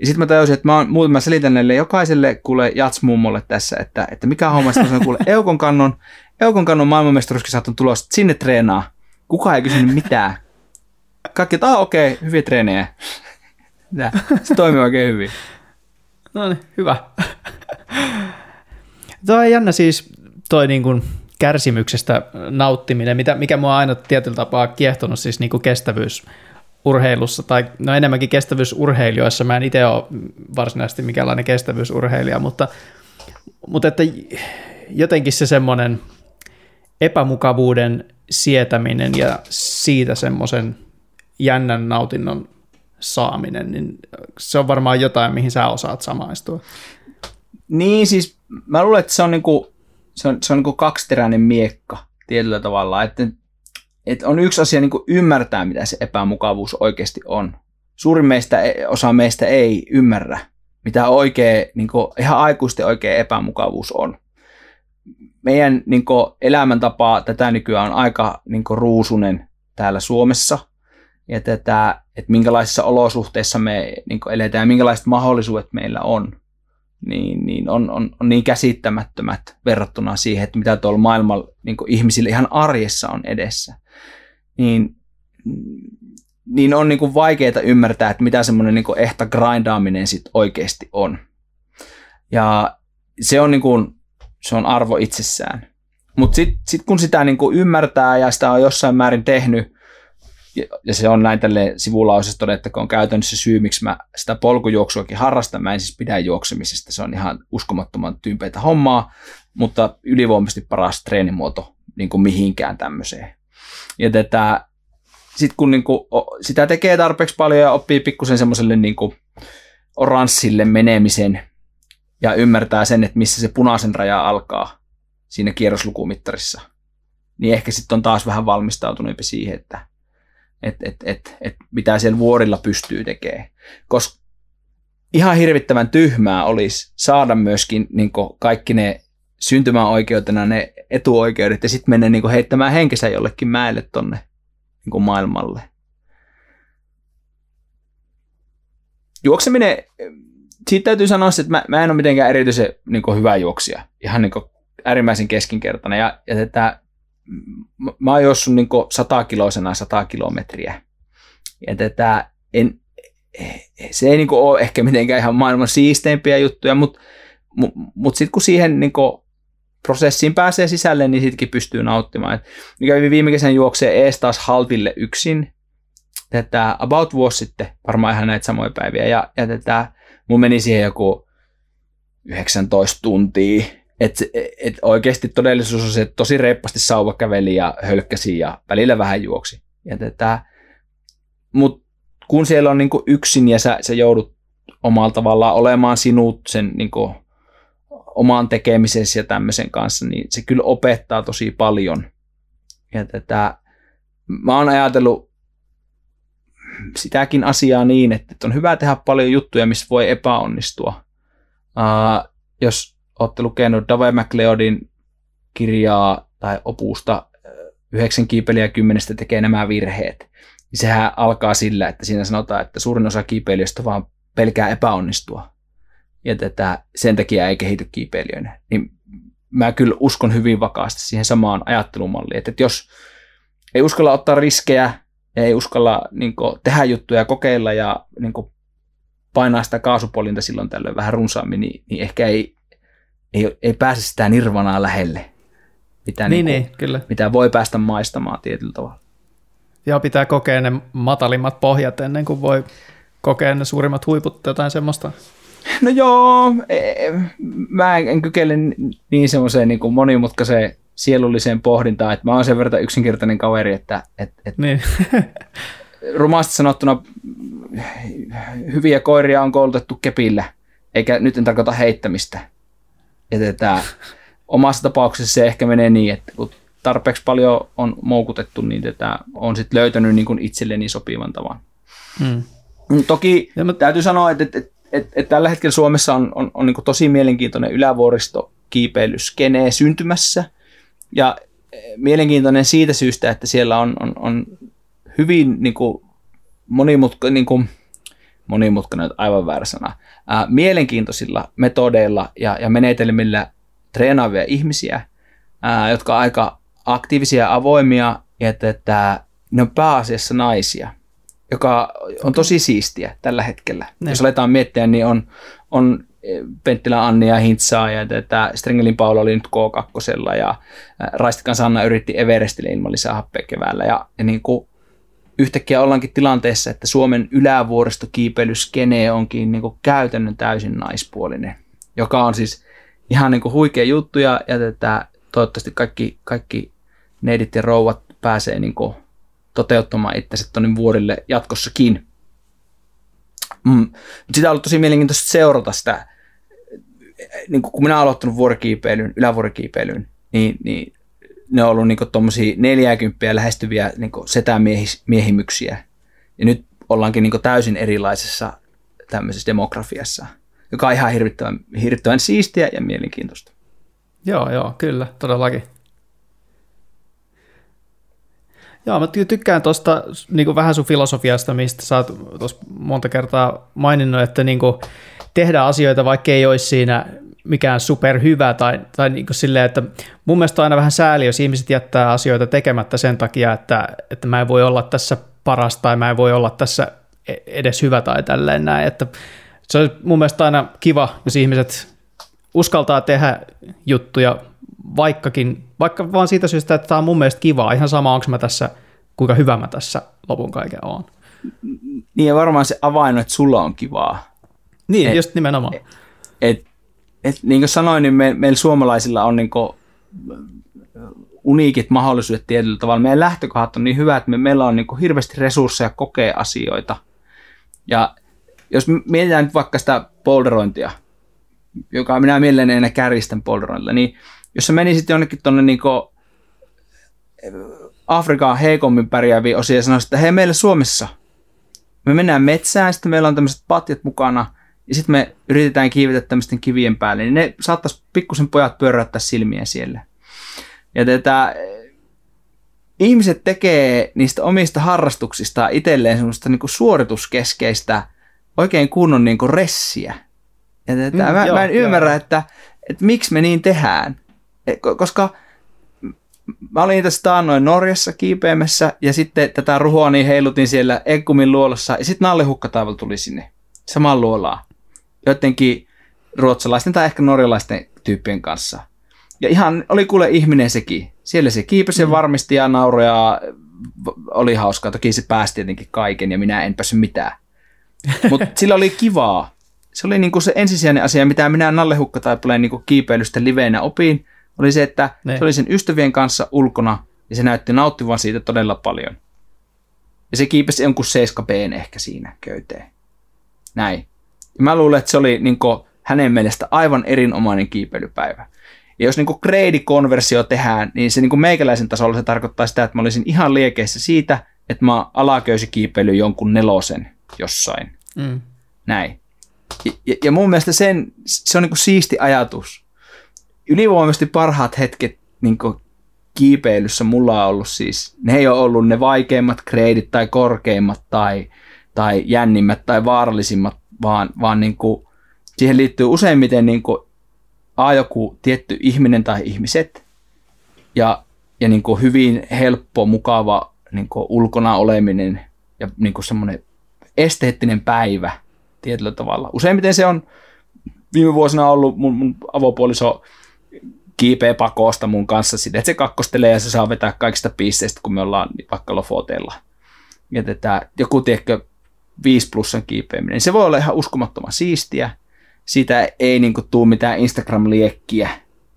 Ja sitten mä tajusin, että mä, oon, muuten mä selitän näille jokaiselle kuule jatsmummolle tässä, että, että mikä homma sitten on kuule Eukon kannon, Eukon kannon maailmanmestaruuskisat on tulossa, sinne treenaa. Kukaan ei kysynyt mitään. Kaikki, että okei, okay, hyviä treenejä. Tää, se toimii oikein hyvin. No niin, hyvä. Tuo on jännä siis toi niin kuin kärsimyksestä nauttiminen, mitä, mikä mua aina tietyllä tapaa kiehtonut siis niin kuin kestävyys. Urheilussa, tai no enemmänkin kestävyysurheilijoissa, mä en itse ole varsinaisesti mikäänlainen kestävyysurheilija, mutta, mutta että jotenkin se semmoinen epämukavuuden sietäminen ja siitä semmoisen jännän nautinnon saaminen, niin se on varmaan jotain, mihin sä osaat samaistua. Niin siis, mä luulen, että se on, niinku, se on, se on niinku kaksiteräinen miekka tietyllä tavalla, että Et on yksi asia niin kuin ymmärtää, mitä se epämukavuus oikeasti on. Suurin meistä, osa meistä ei ymmärrä, mitä oikea, niin kuin, ihan aikuisten oikea epämukavuus on. Meidän niin kuin, elämäntapaa tätä nykyään on aika niin kuin, ruusunen täällä Suomessa. Ja tätä, että minkälaisissa olosuhteissa me niin kuin, eletään ja minkälaiset mahdollisuudet meillä on, niin, niin on, on, on niin käsittämättömät verrattuna siihen, että mitä tuolla maailmalla niin kuin, ihmisillä ihan arjessa on edessä. Niin, niin on niinku vaikeaa ymmärtää, että mitä semmoinen niinku ehta grindaaminen sit oikeasti on. Ja se on, niinku, se on arvo itsessään. Mutta sitten sit kun sitä niinku ymmärtää ja sitä on jossain määrin tehnyt, ja, ja se on näin tälleen sivulausessa todettakoon käytännössä syy, miksi mä sitä polkujuoksuakin harrastan. Mä en siis pidä juoksemisesta, se on ihan uskomattoman tympeitä hommaa, mutta ylivoimaisesti paras treenimuoto niinku mihinkään tämmöiseen. Ja tätä, sit kun niinku, sitä tekee tarpeeksi paljon ja oppii pikkusen semmoiselle niinku oranssille menemisen ja ymmärtää sen, että missä se punaisen raja alkaa siinä kierroslukumittarissa, niin ehkä sitten on taas vähän valmistautuneempi siihen, että et, et, et, et, mitä siellä vuorilla pystyy tekemään. Koska ihan hirvittävän tyhmää olisi saada myöskin niinku kaikki ne syntymäoikeutena ne etuoikeudet ja sitten mennä niinku heittämään henkensä jollekin mäelle tonne niinku maailmalle. Juokseminen, siitä täytyy sanoa, että mä, mä en ole mitenkään erityisen niinku hyvä juoksija. Ihan niinku äärimmäisen keskinkertainen. Ja, ja tätä, mä oon juossut niinku satakiloisena sata kilometriä. Ja tätä, en, se ei niinku ole ehkä mitenkään ihan maailman siisteimpiä juttuja, mutta mut, mut sitten kun siihen niinku prosessiin pääsee sisälle, niin sitkin pystyy nauttimaan. Mikä viime kesän juoksee ees taas haltille yksin. Tätä about vuosi sitten, varmaan ihan näitä samoja päiviä. Ja, ja tätä, mun meni siihen joku yhdeksäntoista tuntia. Että et oikeasti todellisuus on se, että tosi reippaasti sauva käveli ja hölkkäsi ja välillä vähän juoksi. Mutta kun siellä on niinku yksin ja sä, sä joudut omalla tavallaan olemaan sinut sen niinku oman tekemisensä ja tämmöisen kanssa, niin se kyllä opettaa tosi paljon. Ja tätä, mä oon ajatellut sitäkin asiaa niin, että on hyvä tehdä paljon juttuja, missä voi epäonnistua. Uh, jos olette lukenut Dave McLeodin kirjaa tai opusta yhdeksän kiipeilijä kymmenestä tekee nämä virheet. Sehän alkaa sillä, että siinä sanotaan, että suurin osa kiipeilijöistä vaan pelkää epäonnistua ja tätä sen takia ei kehity kiipeilijöinä. Niin mä kyllä uskon hyvin vakaasti siihen samaan ajattelumalliin, että jos ei uskalla ottaa riskejä ja ei uskalla niin kuin tehdä juttuja, kokeilla ja niin kuin painaa sitä kaasupolinta silloin tällöin vähän runsaammin, niin, niin ehkä ei, ei, ei pääse sitä nirvanaa lähelle, mitä, niin, niin kuin, kyllä. mitä voi päästä maistamaan tietyllä tavalla. Ja pitää kokea ne matalimmat pohjat ennen kuin voi kokea ne suurimmat huiput, jotain semmoista. No joo, mä en kykene niin semmoiseen niin kuin monimutkaiseen sielulliseen pohdintaan, että mä oon sen verran yksinkertainen kaveri, että et, et niin. Rumasti sanottuna hyviä koiria on koulutettu kepillä, eikä nyt en tarkoita heittämistä. Että omassa tapauksessa se ehkä menee niin, että kun tarpeeksi paljon on moukutettu, niin tätä on sitten löytänyt niin kuin itselleni sopivan tavan. Hmm. Toki mä... täytyy sanoa, että, että, että, että, että tällä hetkellä Suomessa on, on, on niin kuin tosi mielenkiintoinen ylävuoristokiipeilyskene syntymässä. Ja mielenkiintoinen siitä syystä, että siellä on, on, on hyvin niin kuin monimutka, niin kuin, monimutkainen, aivan väärä sana, ää, mielenkiintoisilla metodeilla ja, ja menetelmillä treenaavia ihmisiä, Ää, jotka ovat aika aktiivisia ja avoimia, että, että ne on pääasiassa naisia, joka on tosi siistiä tällä hetkellä. Ne. Jos aletaan miettiä, niin on, on Penttilä Annia Hintsaa ja tätä, Strengelin Paula oli nyt koo kaksi ja Raistikan Sanna yritti Everestille ilman lisää happea keväällä. Ja, ja niin kuin yhtäkkiä ollaankin tilanteessa, että Suomen ylävuoristokiipeilyskene onkin niin kuin käytännön täysin naispuolinen, joka on siis ihan niin kuin huikea juttu ja, ja tätä, toivottavasti kaikki, kaikki neidit ja rouvat pääsee niin kuin toteuttamaan itsensä tuonne vuodelle jatkossakin. Mm. Sitä on ollut tosi mielenkiintoista seurata sitä. Niin kun minä olen aloittanut vuorikiipeilyn, ylävuorikiipeilyn, niin, niin ne on ollut niin kuin tuommoisia neljäkymppiä lähestyviä niin kuin setämiehimyksiä. Ja nyt ollaankin niin kuin täysin erilaisessa tämmöisessä demografiassa, joka on ihan hirvittävän, hirvittävän siistiä ja mielenkiintoista. Joo, joo, kyllä, todellakin. Joo, mä tykkään tuosta niin vähän sun filosofiasta, mistä sä oot tuossa monta kertaa maininnut, että niin kuin tehdään asioita, vaikka ei olisi siinä mikään superhyvä, tai, tai niin kuin silleen, että mun mielestä on aina vähän sääli, jos ihmiset jättää asioita tekemättä sen takia, että, että mä en voi olla tässä paras, tai mä en voi olla tässä edes hyvä, tai tälleen näin, että se on mun mielestä aina kiva, jos ihmiset uskaltaa tehdä juttuja, vaikkakin, vaikka vaan siitä syystä, että tämä on mun mielestä kivaa. Ihan sama, onko mä tässä, kuinka hyvä mä tässä lopun kaiken oon. Niin ja varmaan se avain, että sulla on kivaa. Niin, et, just nimenomaan. Et, et, et, niin kuin sanoin, niin me, meillä suomalaisilla on niin kuin uniikit mahdollisuudet tietyllä tavalla. Meidän lähtökohdat on niin hyvät, että me, meillä on niin kuin hirveästi resursseja kokea asioita. Ja jos mietitään nyt vaikka sitä boulderointia, joka minä mielelläni enää kärjistän polderoilla, niin jos sä menisit jonnekin tuonne niin Afrikaan heikommin pärjääviin osiin ja sanoisit, että hei, meillä Suomessa, me mennään metsään, sitten meillä on tämmöiset patjat mukana, ja sitten me yritetään kiivetä tämmöisten kivien päälle, niin ne saattaisi pikkusen pojat pyöräyttää silmiä siellä. Ja tätä, ihmiset tekee niistä omista harrastuksista itselleen semmoista niin kuin suorituskeskeistä oikein kunnon niin kuin ressiä. Ja tätä, mm, mä, joo, mä en joo. ymmärrä, että, että miksi me niin tehdään, koska mä olin tässä taannoin Norjassa kiipeämässä ja sitten tätä ruhoa niin heilutin siellä Eggumin luolassa ja sitten Nalle Hukkataival tuli sinne samaan luolaan jotenkin ruotsalaisten tai ehkä norjalaisten tyyppien kanssa. Ja ihan oli kuule ihminen sekin, siellä se kiipesi mm. varmisti ja nauroi ja oli hauskaa, toki se pääsi tietenkin kaiken ja minä en päässyt mitään, mutta sillä oli kivaa. Se oli niin kuin se ensisijainen asia, mitä minä Nalle Hukkataipaleen niin kuin kiipeilystä liveenä opin, oli se, että ne. se oli sen ystävien kanssa ulkona, ja se näytti nauttivan siitä todella paljon. Ja se kiipesi jonkun seitsemän bee ehkä siinä köyteen. Näin. Ja mä luulen, että se oli niin kuin hänen mielestä aivan erinomainen kiipeilypäivä. Ja jos niin kuin grade-konversio tehdään, niin se niin kuin meikäläisen tasolla se tarkoittaa sitä, että mä olisin ihan liekeissä siitä, että mä alaköysi kiipeily jonkun nelosen jossain. Mm. Näin. Ja, ja mun mielestä sen, se on niin kuin siisti ajatus. Ylivoimaisesti parhaat hetket niin kuin kiipeilyssä mulla on ollut siis, ne ei ole ollut ne vaikeimmat kreidit tai korkeimmat tai, tai jännimmät tai vaarallisimmat, vaan, vaan niin kuin, siihen liittyy useimmiten niin kuin, a, joku tietty ihminen tai ihmiset ja, ja niin kuin hyvin helppo, mukava niin kuin ulkona oleminen ja niin kuin semmoinen esteettinen päivä tietyllä tavalla. Useimmiten se on viime vuosina ollut mun, mun avopuoliso kiipeä pakosta mun kanssa sille, että se kakkostelee ja se saa vetää kaikista pisteistä, kun me ollaan vaikka Lofotella. Ja tätä, joku tiedätkö viisi plussan kiipeäminen, se voi olla ihan uskomattoman siistiä. Siitä ei niinku tuu mitään Instagram-liekkiä,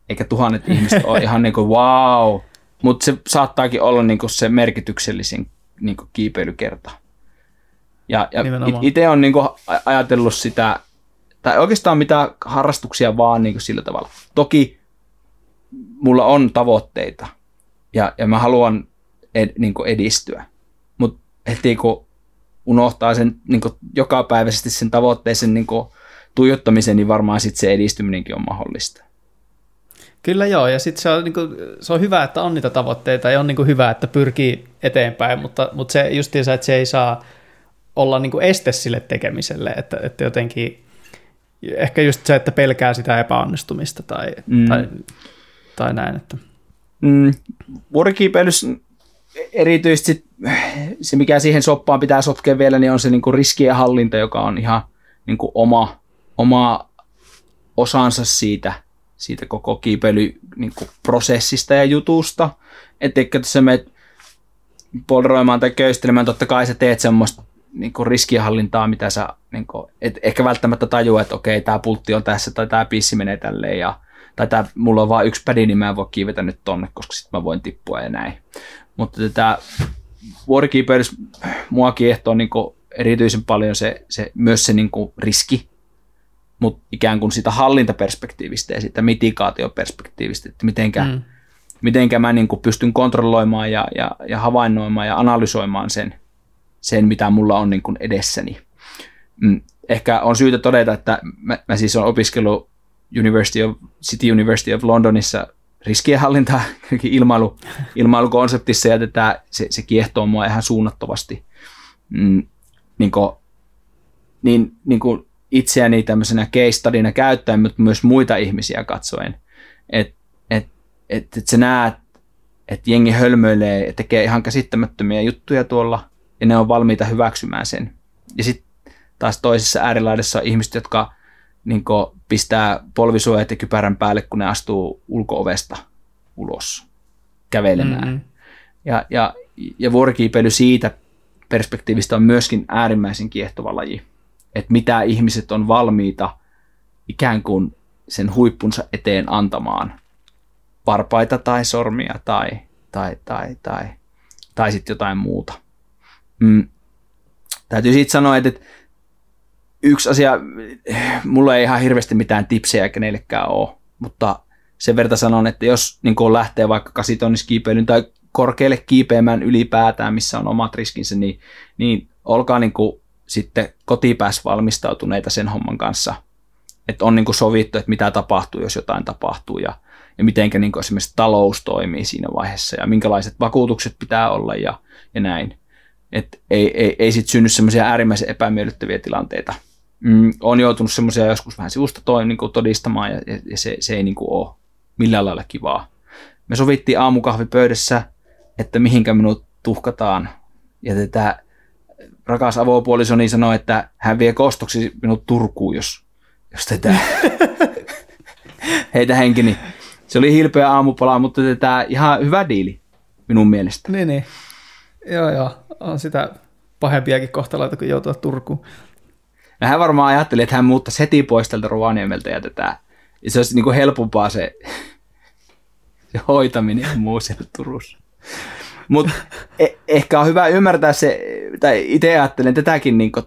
eikä tuhannet ihmiset ole ihan niinku wow, mutta se saattaakin olla niinku se merkityksellisin niinku kiipeilykerta. Ja, ja itse olen niinku ajatellut sitä, tai oikeastaan mitä harrastuksia vaan niinku sillä tavalla. Toki mulla on tavoitteita ja, ja mä haluan ed, niinku edistyä, mutta heti kun unohtaa sen niinku jokapäiväisesti sen tavoitteisen niinku tuijottamisen, niin varmaan sitten se edistyminenkin on mahdollista. Kyllä joo, ja sitten se, niinku, se on hyvä, että on niitä tavoitteita, ja on niinku hyvä, että pyrkii eteenpäin, mutta, mutta se justiinsa, että se ei saa olla niinku este sille tekemiselle, että, että jotenkin, ehkä just se, että pelkää sitä epäonnistumista, tai, mm. tai, tai näin. Että. Mm. Vuorikiipeilys erityisesti, se mikä siihen soppaan pitää sotkea vielä, niin on se niinku riskien hallinta, joka on ihan niinku oma oma osansa siitä, siitä koko kiipeilyprosessista niin ja jutusta. Että kun sä menet polroimaan tai köystelemään, totta kai sä teet semmoista niin riskienhallintaa, mitä sä niin kuin, et ehkä välttämättä tajua, että okei, tää pultti on tässä tai tää piissi menee tälleen ja, tai tää, mulla on vaan yksi pädi, niin mä en voi kiivetä nyt tonne, koska sit mä voin tippua ja näin. Mutta tätä vuorikiipeilys mua kiehtoo niin erityisen paljon se, se, myös se niin riski, mutta ikään kuin sitä hallintaperspektiivistä ja sitä mitikaatioperspektiivistä, että mitenkä, mm. mitenkä mä niin kuin pystyn kontrolloimaan ja, ja, ja havainnoimaan ja analysoimaan sen, sen mitä mulla on niin kuin edessäni. Ehkä on syytä todeta, että mä, mä siis olen opiskellut University of, City University of Londonissa riskienhallintaa ilmailu, ilmailukonseptissa, ja tätä, se, se kiehtoo mua ihan suunnattavasti. Mm, niin kuin, niin, niin kuin itseäni tämmöisenä case studynä käyttäen, mutta myös muita ihmisiä katsoen. Että et, et, et sä näet, että jengi hölmöilee ja tekee ihan käsittämättömiä juttuja tuolla, ja ne on valmiita hyväksymään sen. Ja sitten taas toisessa äärilaidassa on ihmiset, jotka niin kun, pistää polvisuojat ja kypärän päälle, kun ne astuu ulko-ovesta ulos kävelemään. Mm-hmm. Ja, ja, ja vuorikiipeily siitä perspektiivistä on myöskin äärimmäisen kiehtova laji. Että mitä ihmiset on valmiita ikään kuin sen huippunsa eteen antamaan. Varpaita tai sormia tai, tai, tai, tai, tai sitten jotain muuta. Mm. Täytyy sitten sanoa, että yksi asia, mulla ei ihan hirveästi mitään tipsejä kenellekään ole, mutta sen verta sanon, että jos niin kun lähtee vaikka kasitoniskiipeilyyn tai korkealle kiipeämään ylipäätään, missä on omat riskinsä, niin, niin olkaa niin kuin sitten kotipäässä valmistautuneita sen homman kanssa, että on niinku sovittu, että mitä tapahtuu, jos jotain tapahtuu, ja, ja mitenkä niinku esimerkiksi talous toimii siinä vaiheessa, ja minkälaiset vakuutukset pitää olla, ja, ja näin. Et ei ei, ei sitten synny semmoisia äärimmäisen epämiellyttäviä tilanteita. Mm, on joutunut semmoisia joskus vähän sivusta toi, niinku todistamaan, ja, ja se, se ei niinku ole millään lailla kivaa. Me sovittiin aamukahvipöydässä, että mihinkä minut tuhkataan, ja tätä rakas avopuolisoni sanoi, että hän vie kostoksi minut Turkuun, jos, jos tätä heitä henkini. Se oli hilpeä aamupala, mutta tätä ihan hyvä diili minun mielestä. Niin, niin. Joo, joo. On sitä pahempiakin kohtaloita kuin joutua Turkuun. No, hän varmaan ajatteli, että hän muuttaisi heti pois tältä Rovaniemeltä ja tätä. Ja se olisi niin kuin helpompaa se, se hoitaminen ja muu siellä Turussa. Mutta e- ehkä on hyvä ymmärtää se, tai itse ajattelen tätäkin, niin kun,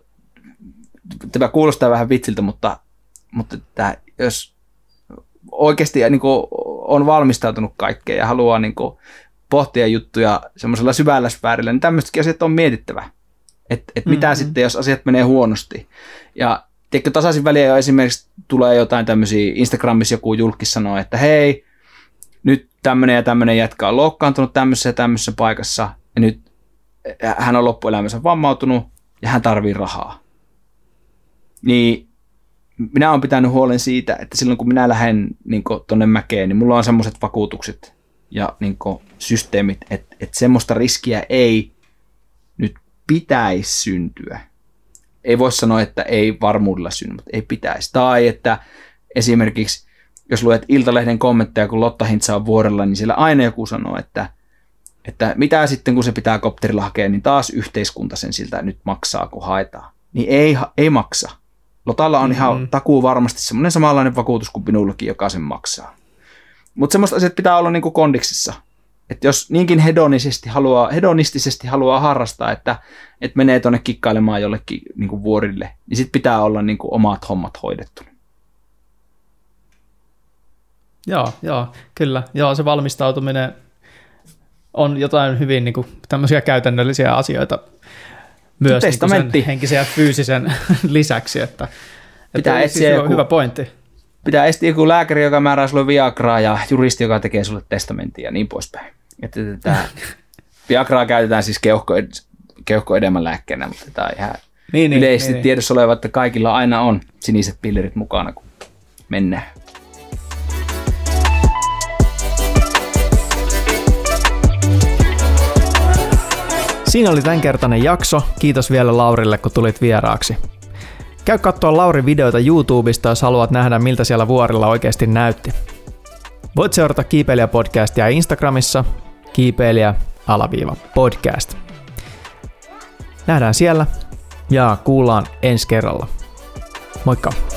tämä kuulostaa vähän vitsiltä, mutta, mutta että jos oikeasti niin kun, on valmistautunut kaikkeen ja haluaa niin kun, pohtia juttuja semmoisella syvällä sfäärillä, niin tämmöisetkin asiat on mietittävä. Että et mitä mm-hmm. sitten, jos asiat menee huonosti. Ja tiedätkö, tasaisin väliä jo esimerkiksi tulee jotain tämmöisiä, Instagramissa joku julkis sanoo, että hei, nyt tämmöinen ja tämmöinen jätkä on loukkaantunut tämmöisessä ja tämmöisessä paikassa, ja nyt hän on loppuelämänsä vammautunut, ja hän tarvii rahaa. Niin minä olen pitänyt huolen siitä, että silloin kun minä lähden niin tuonne mäkeen, niin mulla on semmoiset vakuutukset ja niin systeemit, että, että semmoista riskiä ei nyt pitäisi syntyä. Ei voi sanoa, että ei varmuudella synny, mutta ei pitäisi. Tai että esimerkiksi, jos luet Iltalehden kommentteja, kun Lotta Hintsa on vuorella, niin siellä aina joku sanoo, että, että mitä sitten, kun se pitää kopterilla hakea, niin taas yhteiskunta sen siltä nyt maksaa, kun haetaan. Niin ei, ei maksa. Lotalla on mm-hmm. ihan takuu varmasti semmoinen samanlainen vakuutus kuin minullakin, joka sen maksaa. Mutta semmoista asiat pitää olla niinku kondiksissa. Että jos niinkin hedonisesti haluaa, hedonistisesti haluaa harrastaa, että, että menee tuonne kikkailemaan jollekin niinku vuorille, niin sitten pitää olla niinku omat hommat hoidettu. Joo, joo, kyllä. Joo, se valmistautuminen on jotain hyvin niin kuin, tämmöisiä käytännöllisiä asioita myös niin kuin sen henkisen ja fyysisen lisäksi, että, pitää että etsiä joku, hyvä pointti. Pitää etsiä joku lääkäri, joka määrää sulle viagraa ja juristi, joka tekee sulle testamentin ja niin poispäin. Että tätä viagraa käytetään siis keuhko, keuhkoedemmän lääkkeenä, mutta tämä on ihan niin, yleisesti niin, tiedossa oleva, että kaikilla aina on siniset pillerit mukana, kun mennään. Siinä oli tämänkertainen jakso. Kiitos vielä Laurille, kun tulit vieraaksi. Käy katsoa Laurin videoita YouTubesta, jos haluat nähdä, miltä siellä vuorilla oikeasti näytti. Voit seurata Kiipeilijä-podcastia Instagramissa, kiipeilijä-podcast. Nähdään siellä ja kuullaan ensi kerralla. Moikka!